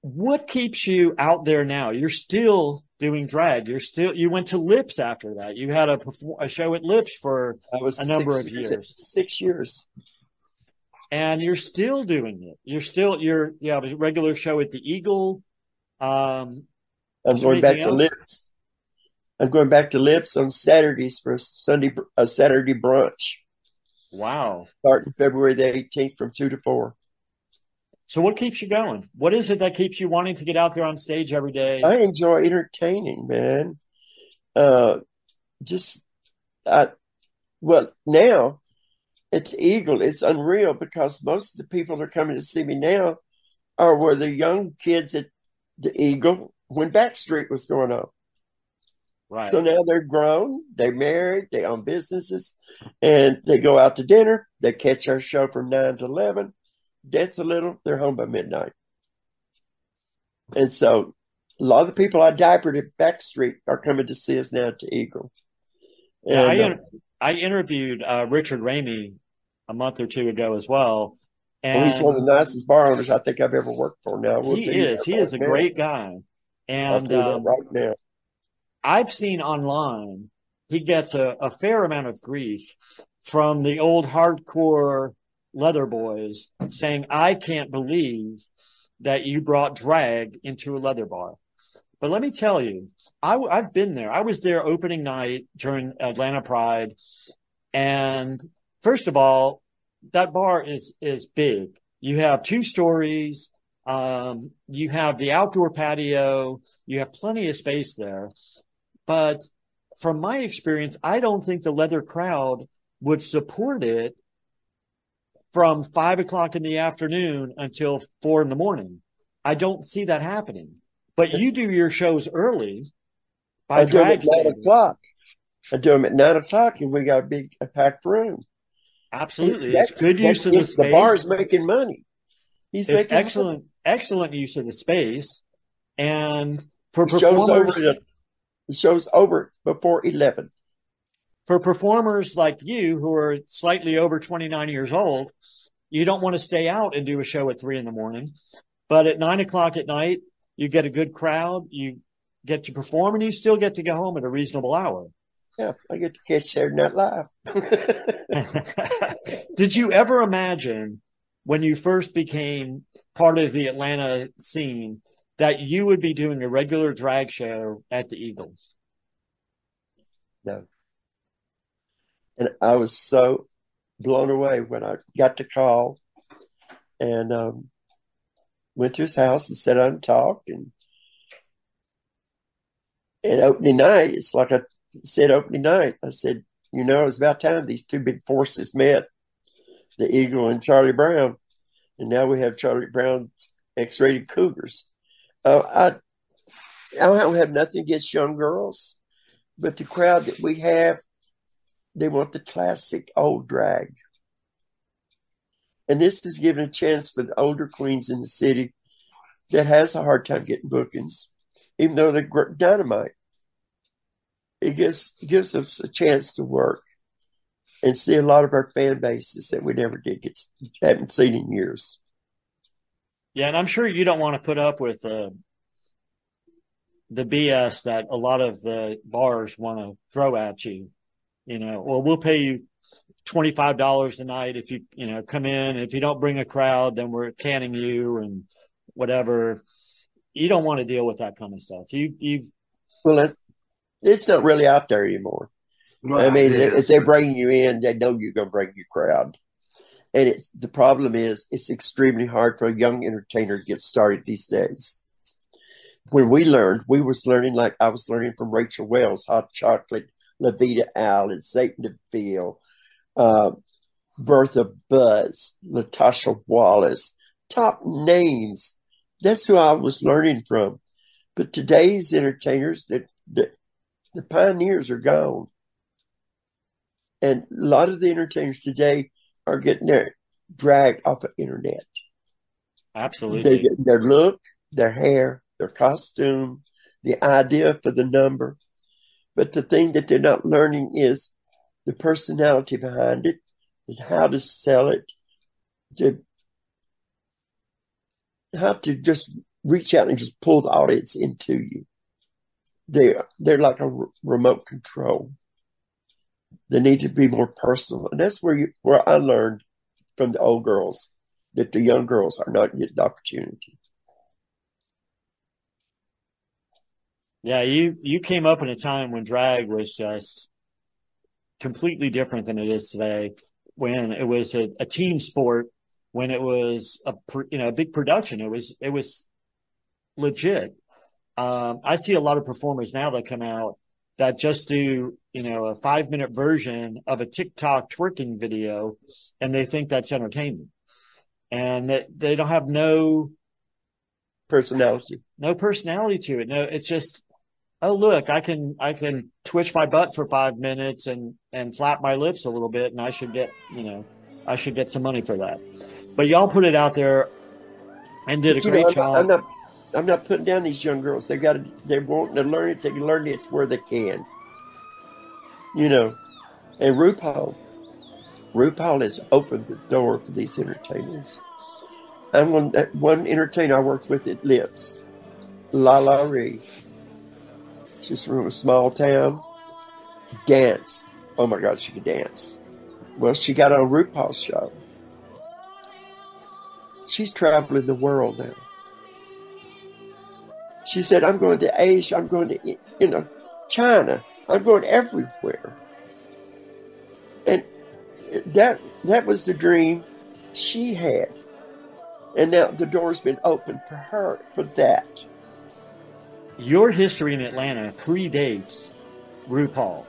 what keeps you out there now? You're still doing drag. You went to Lips after that. You had a show at Lips for a number of years. 6 years. And you're still doing it. You have a regular show at the Eagle. I'm going back to Lips. I'm going back to Lips on Saturdays for a Saturday brunch. Wow. Starting February the 18th from 2 to 4. So what keeps you going? What is it that keeps you wanting to get out there on stage every day? I enjoy entertaining, man. Now at the Eagle, it's unreal because most of the people that are coming to see me now were the young kids at the Eagle when Backstreet was going on. Right. So now they're grown, they're married, they own businesses, and they go out to dinner. They catch our show from 9 to 11. Dance a little, they're home by midnight. And so a lot of the people I diapered at Backstreet are coming to see us now at the Eagle. And, yeah, I interviewed Richard Ramey a month or two ago as well. And he's one of the nicest bar owners I think I've ever worked for now. He is a great guy. And right now, I've seen online he gets a fair amount of grief from the old hardcore leather boys saying, I can't believe that you brought drag into a leather bar. But let me tell you, I've been there. I was there opening night during Atlanta Pride. And first of all, that bar is big. You have 2 stories. You have the outdoor patio. You have plenty of space there. But from my experience, I don't think the leather crowd would support it from 5 o'clock in the afternoon until 4 a.m. I don't see that happening. But you do your shows early by drag standards. I do them at 9 o'clock, and we got a big packed room. Absolutely, it's good use of the space. The bar is making money. It's excellent, excellent use of the space, and for performers, the show's over before 11. For performers like you who are slightly over 29 years old, you don't want to stay out and do a show at 3 a.m. But at 9 o'clock at night, you get a good crowd, you get to perform, and you still get to go home at a reasonable hour. Yeah, I get to catch Saturday Night Live. Did you ever imagine when you first became part of the Atlanta scene that you would be doing a regular drag show at the Eagles? No. And I was so blown away when I got the call and went to his house and sat down and talked. And opening night, it's like I said opening night, I said, you know, it's about time these two big forces met, the Eagle and Charlie Brown. And now we have Charlie Brown's X-rated Cougars. I don't have nothing against young girls, but the crowd that we have, they want the classic old drag. And this is giving a chance for the older queens in the city that has a hard time getting bookings, even though they're dynamite. It gives us a chance to work and see a lot of our fan bases that we never did get, haven't seen in years. Yeah, and I'm sure you don't want to put up with the BS that a lot of the bars want to throw at you. You know, well, we'll pay you $25 a night if you, you know, come in. If you don't bring a crowd, then we're canning you and whatever. You don't want to deal with that kind of stuff. It's not really out there anymore. Right. I mean, if they're bringing you in, they know you're going to bring your crowd. And the problem is it's extremely hard for a young entertainer to get started these days. When we was learning like I was learning from Rachel Wells, Hot Chocolate, Lavita Allen, Satan Deville, Bertha Buzz, Latasha Wallace, top names. That's who I was learning from. But today's entertainers, the pioneers are gone. And a lot of the entertainers today are getting their drag off the internet. Absolutely. They're getting their look, their hair, their costume, the idea for the number. But the thing that they're not learning is the personality behind it and how to sell it, how to just reach out and just pull the audience into you. They're like a remote control. They need to be more personal. And that's where I learned from the old girls that the young girls are not getting the opportunity. Yeah, you came up in a time when drag was just completely different than it is today, when it was a team sport, when it was a big production. It was legit. I see a lot of performers now that come out that just do, a 5-minute version of a TikTok twerking video, and they think that's entertainment. And that they don't have no personality. No personality to it. No, it's just, oh, look, I can twitch my butt for 5 minutes and flap my lips a little bit, and I should get some money for that. But y'all put it out there and did a great job. I'm not putting down these young girls. They're wanting to learn it. They can learn it where they can. You know, and RuPaul has opened the door for these entertainers. I'm one entertainer I worked with at Lips, Lala Ree. She's from a small town. Dance. Oh my God, she could dance. Well, she got on RuPaul's show. She's traveling the world now. She said, I'm going to Asia, I'm going to, you know, China. I'm going everywhere. And that was the dream she had. And now the door's been opened for her for that. Your history in Atlanta predates RuPaul.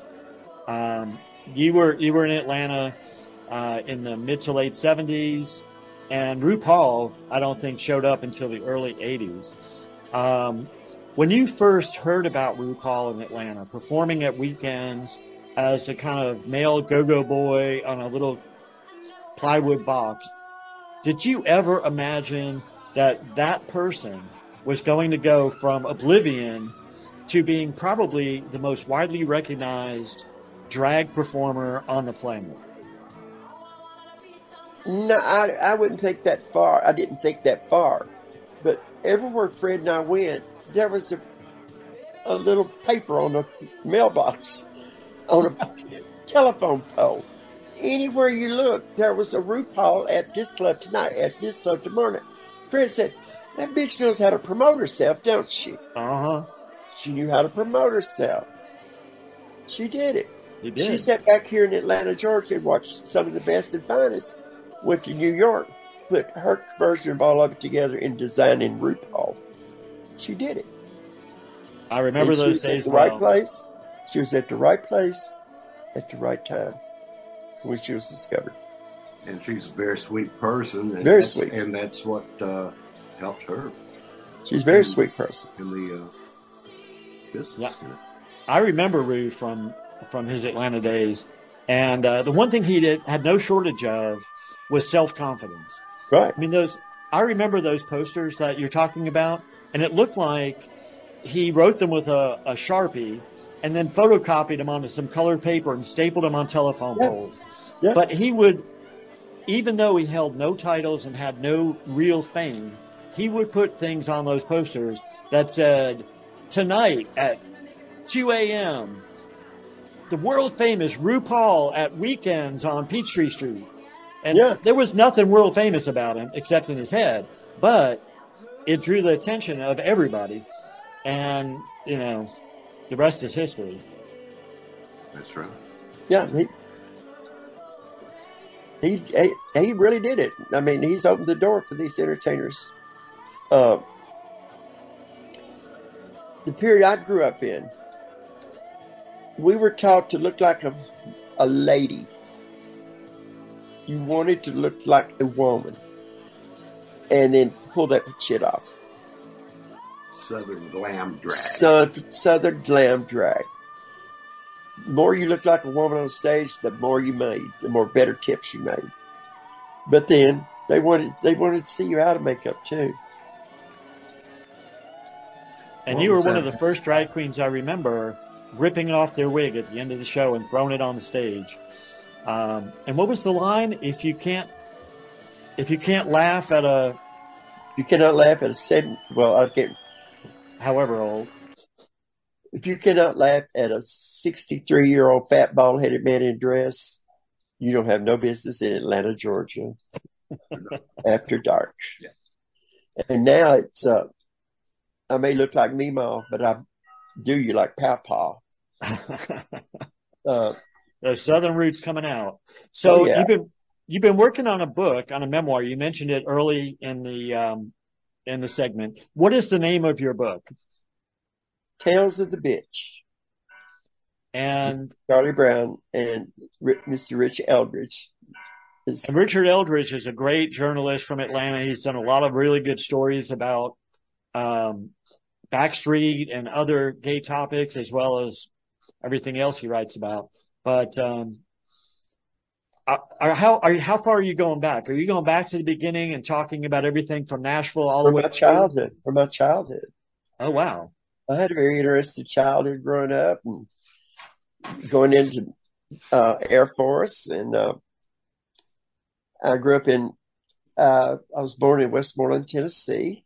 You were in Atlanta in the mid to late 70s, and RuPaul, I don't think, showed up until the early 80s. When you first heard about RuPaul in Atlanta, performing at weekends as a kind of male go-go boy on a little plywood box, did you ever imagine that that person was going to go from oblivion to being probably the most widely recognized drag performer on the planet? No, I wouldn't think that far. I didn't think that far. But everywhere Fred and I went, there was a little paper on a mailbox, on a telephone pole. Anywhere you look, there was a RuPaul at this club tonight, at this club tomorrow. Fred said, that bitch knows how to promote herself, don't she? Uh-huh. She knew how to promote herself. She did it. You did. She sat back here in Atlanta, Georgia, and watched some of the best and finest. Went to New York, put her version of all of it together in designing RuPaul. She did it. I remember and those days well. She was at the right place at the right time when she was discovered. And she's a very sweet person. And very sweet. And that's what helped her. She's a very sweet person. In the business. Yeah. I remember Ru from his Atlanta days. And the one thing he had no shortage of was self-confidence. Right. I mean, I remember those posters that you're talking about. And it looked like he wrote them with a Sharpie and then photocopied them onto some colored paper and stapled them on telephone poles. Yeah. But he would, even though he held no titles and had no real fame, he would put things on those posters that said, tonight at 2 a.m., the world-famous RuPaul at weekends on Peachtree Street. And there was nothing world-famous about him except in his head. But it drew the attention of everybody. And, you know, the rest is history. That's right. Yeah, he really did it. I mean, he's opened the door for these entertainers. The period I grew up in, we were taught to look like a lady. You wanted to look like a woman. And then pull that shit off. Southern glam drag. Southern glam drag. The more you look like a woman on stage, the more you made, the more better tips you made. But then they wanted to see you out of makeup too. And you were one of the first drag queens I remember ripping off their wig at the end of the show and throwing it on the stage. And what was the line? If you can't laugh at a, you cannot laugh at a seven. Well, I can't. However old. If you cannot laugh at a 63-year-old fat bald-headed man in a dress, you don't have no business in Atlanta, Georgia, after dark. Yeah. And now it's, I may look like Meemaw, but I do you like Pawpaw. Those Southern roots coming out. So you've been working on a book, on a memoir. You mentioned it early in the segment. What is the name of your book? Tales of the Bitch. And Charlie Brown and Mr. Rich Eldridge. And Richard Eldridge is a great journalist from Atlanta. He's done a lot of really good stories about Backstreet and other gay topics, as well as everything else he writes about. But How far are you going back? Are you going back to the beginning and talking about everything from Nashville all the way? From my childhood. From my childhood. Oh, wow. I had a very interesting childhood growing up and going into Air Force. And I grew up in, I was born in Westmoreland, Tennessee.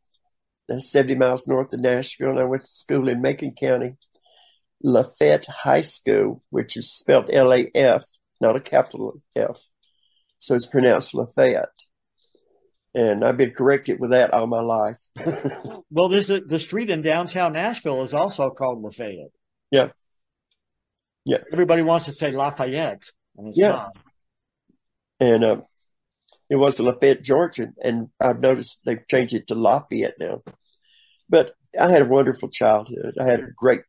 That's 70 miles north of Nashville. And I went to school in Macon County, Lafayette High School, which is spelled L-A-F. Not a capital F, so it's pronounced Lafayette, and I've been corrected with that all my life. Well, there's the street in downtown Nashville is also called Lafayette. Yeah, yeah. Everybody wants to say Lafayette, and it's not. And it was Lafayette, Georgia, and I've noticed they've changed it to Lafayette now. But I had a wonderful childhood. I had a great,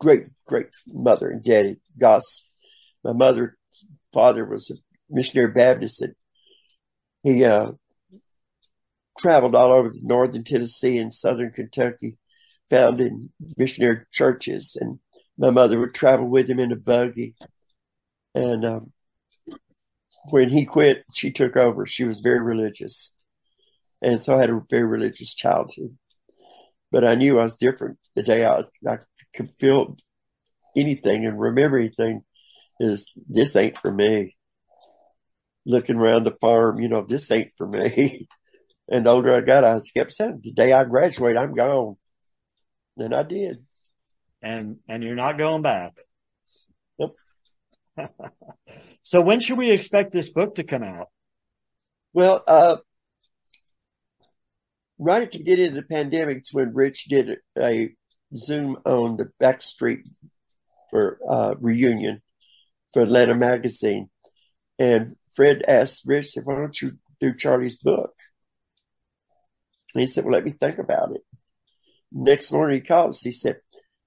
great, great mother and daddy. My father was a missionary Baptist, and he traveled all over northern Tennessee and southern Kentucky, founding missionary churches. And my mother would travel with him in a buggy. And when he quit, she took over. She was very religious. And so I had a very religious childhood. But I knew I was different. The day I could feel anything and remember anything. This ain't for me. Looking around the farm, this ain't for me. And the older I got, I kept saying, the day I graduate, I'm gone. And I did. And you're not going back. Nope. So when should we expect this book to come out? Well, right at the beginning of the pandemic is when Rich did a Zoom on the Backstreet for reunion. For Atlanta magazine, and Fred asked Rich, "Why don't you do Charlie's book?" And he said, "Well, let me think about it." Next morning he calls. He said,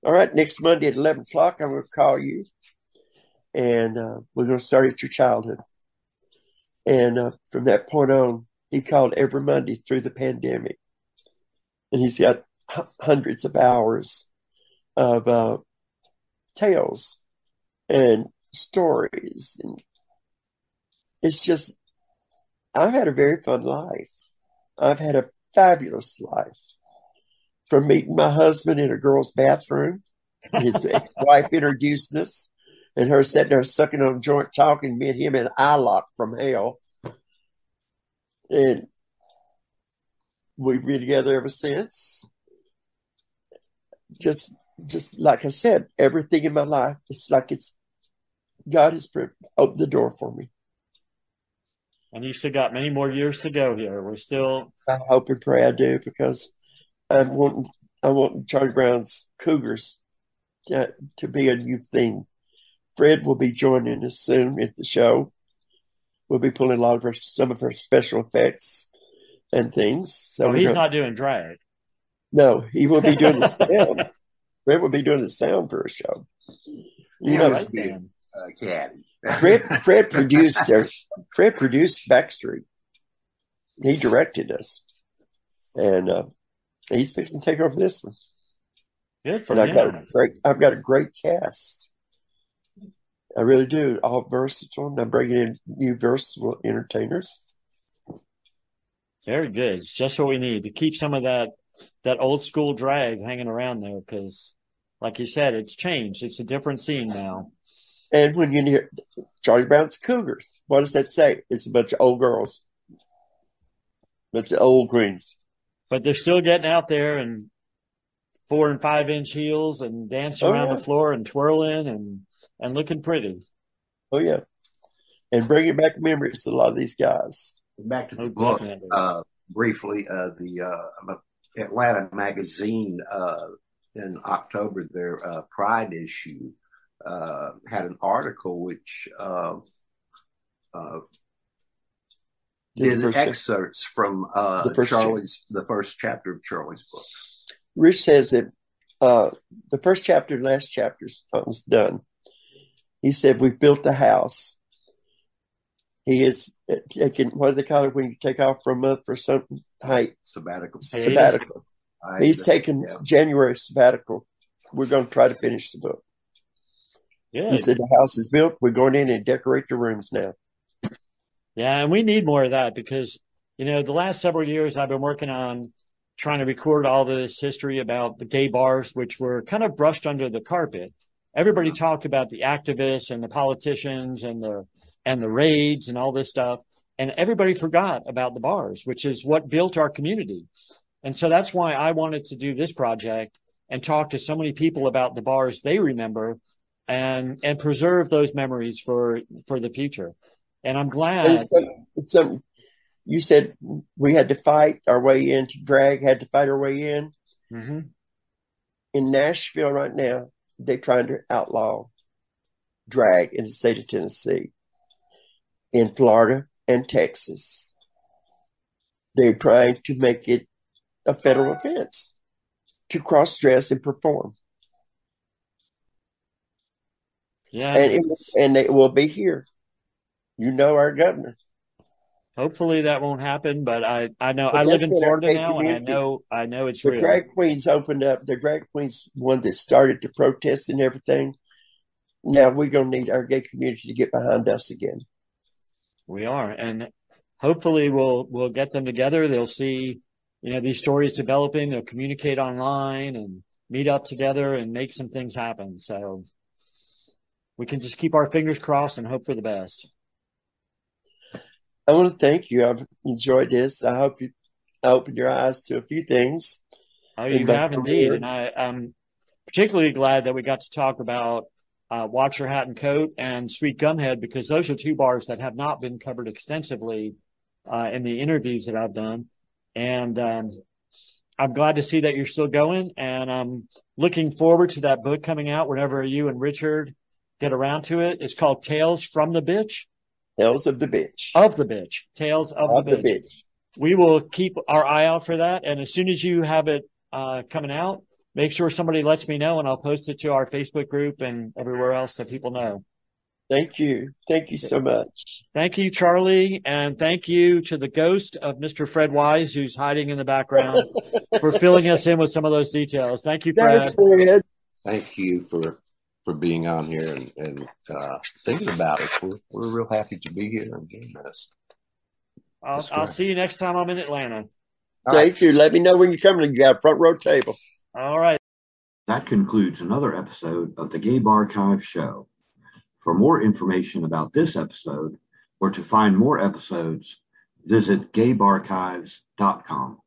"All right, next Monday at 11 o'clock, I'm going to call you, and we're going to start at your childhood." And from that point on, he called every Monday through the pandemic, and he's got hundreds of hours of tales and stories, and it's just, I've had a very fun life. I've had a fabulous life, from meeting my husband in a girl's bathroom, his wife introduced us, and her sitting there sucking on a joint, talking, me and him in eye lock from hell, and we've been together ever since. Just like I said, everything in my life, it's God has opened the door for me. And you still got many more years to go here. We're still... I hope and pray I do, because I want Charlie Brown's Cougars to be a new thing. Fred will be joining us soon at the show. We'll be pulling a lot of some of her special effects and things. So not doing drag. No, he will be doing the sound. Fred will be doing the sound for a show. Caddy. Fred produced Backstreet. He directed us, and he's fixing to take over this one. Good for him. I've got a great cast. I really do. All versatile, and I'm bringing in new versatile entertainers. Very good. It's just what we need to keep some of that old school drag hanging around there, because, like you said, it's changed. It's a different scene now. And when you hear Charlie Brown's Cougars, what does that say? It's a bunch of old girls, a bunch of old queens. But they're still getting out there in 4- and 5-inch heels and dancing around the floor and twirling and looking pretty. Oh, yeah. And bringing back memories to a lot of these guys. Back to the book, briefly, the Atlanta magazine in October, their Pride issue, had an article which did excerpts from the first chapter of Charlie's book. Rich says that the first chapter and last chapter was done. He said, "We've built the house." He is taking, what do they call it when you take off for a month or something? Sabbatical. He's taken January sabbatical. We're going to try to finish the book. Good. He said, the house is built. We're going in and decorate the rooms now. Yeah, and we need more of that because, you know, the last several years I've been working on trying to record all this history about the gay bars, which were kind of brushed under the carpet. Everybody talked about the activists and the politicians and the raids and all this stuff. And everybody forgot about the bars, which is what built our community. And so that's why I wanted to do this project and talk to so many people about the bars they remember and preserve those memories for the future. And I'm glad. It's you said we had to fight our way in, drag had to fight our way in. Mm-hmm. In Nashville right now, they're trying to outlaw drag in the state of Tennessee, in Florida and Texas. They're trying to make it a federal offense to cross-dress and perform. Yeah, and it will be here. You know our governor. Hopefully that won't happen, but I know I live in Florida now, and I know it's real. The drag queens opened up. The drag queens one that started to protest and everything. Now we're gonna need our gay community to get behind us again. We are, and hopefully we'll get them together. They'll see, you know, these stories developing. They'll communicate online and meet up together and make some things happen. So we can just keep our fingers crossed and hope for the best. I want to thank you. I've enjoyed this. I hope you opened your eyes to a few things. Oh, you have indeed. And I'm particularly glad that we got to talk about Watch Your Hat and Coat and Sweet Gum Head, because those are two bars that have not been covered extensively in the interviews that I've done. And I'm glad to see that you're still going. And I'm looking forward to that book coming out whenever you and Richard get around to it. It's called Tales from the Bitch. Tales of the Bitch. Of the Bitch. Tales of the Bitch. We will keep our eye out for that. And as soon as you have it coming out, make sure somebody lets me know, and I'll post it to our Facebook group and everywhere else so people know. Thank you. Thank you so much. Thank you, Charlie. And thank you to the ghost of Mr. Fred Wise, who's hiding in the background, for filling us in with some of those details. Thank you, Fred. Fred. Thank you for being on here and thinking about us. We're real happy to be here and doing this. I'll see you next time I'm in Atlanta. Thank you. Let me know when you're coming. You got a front row table. All right. That concludes another episode of the Gay Bar Archive Show. For more information about this episode or to find more episodes, visit GayBarArchives.com.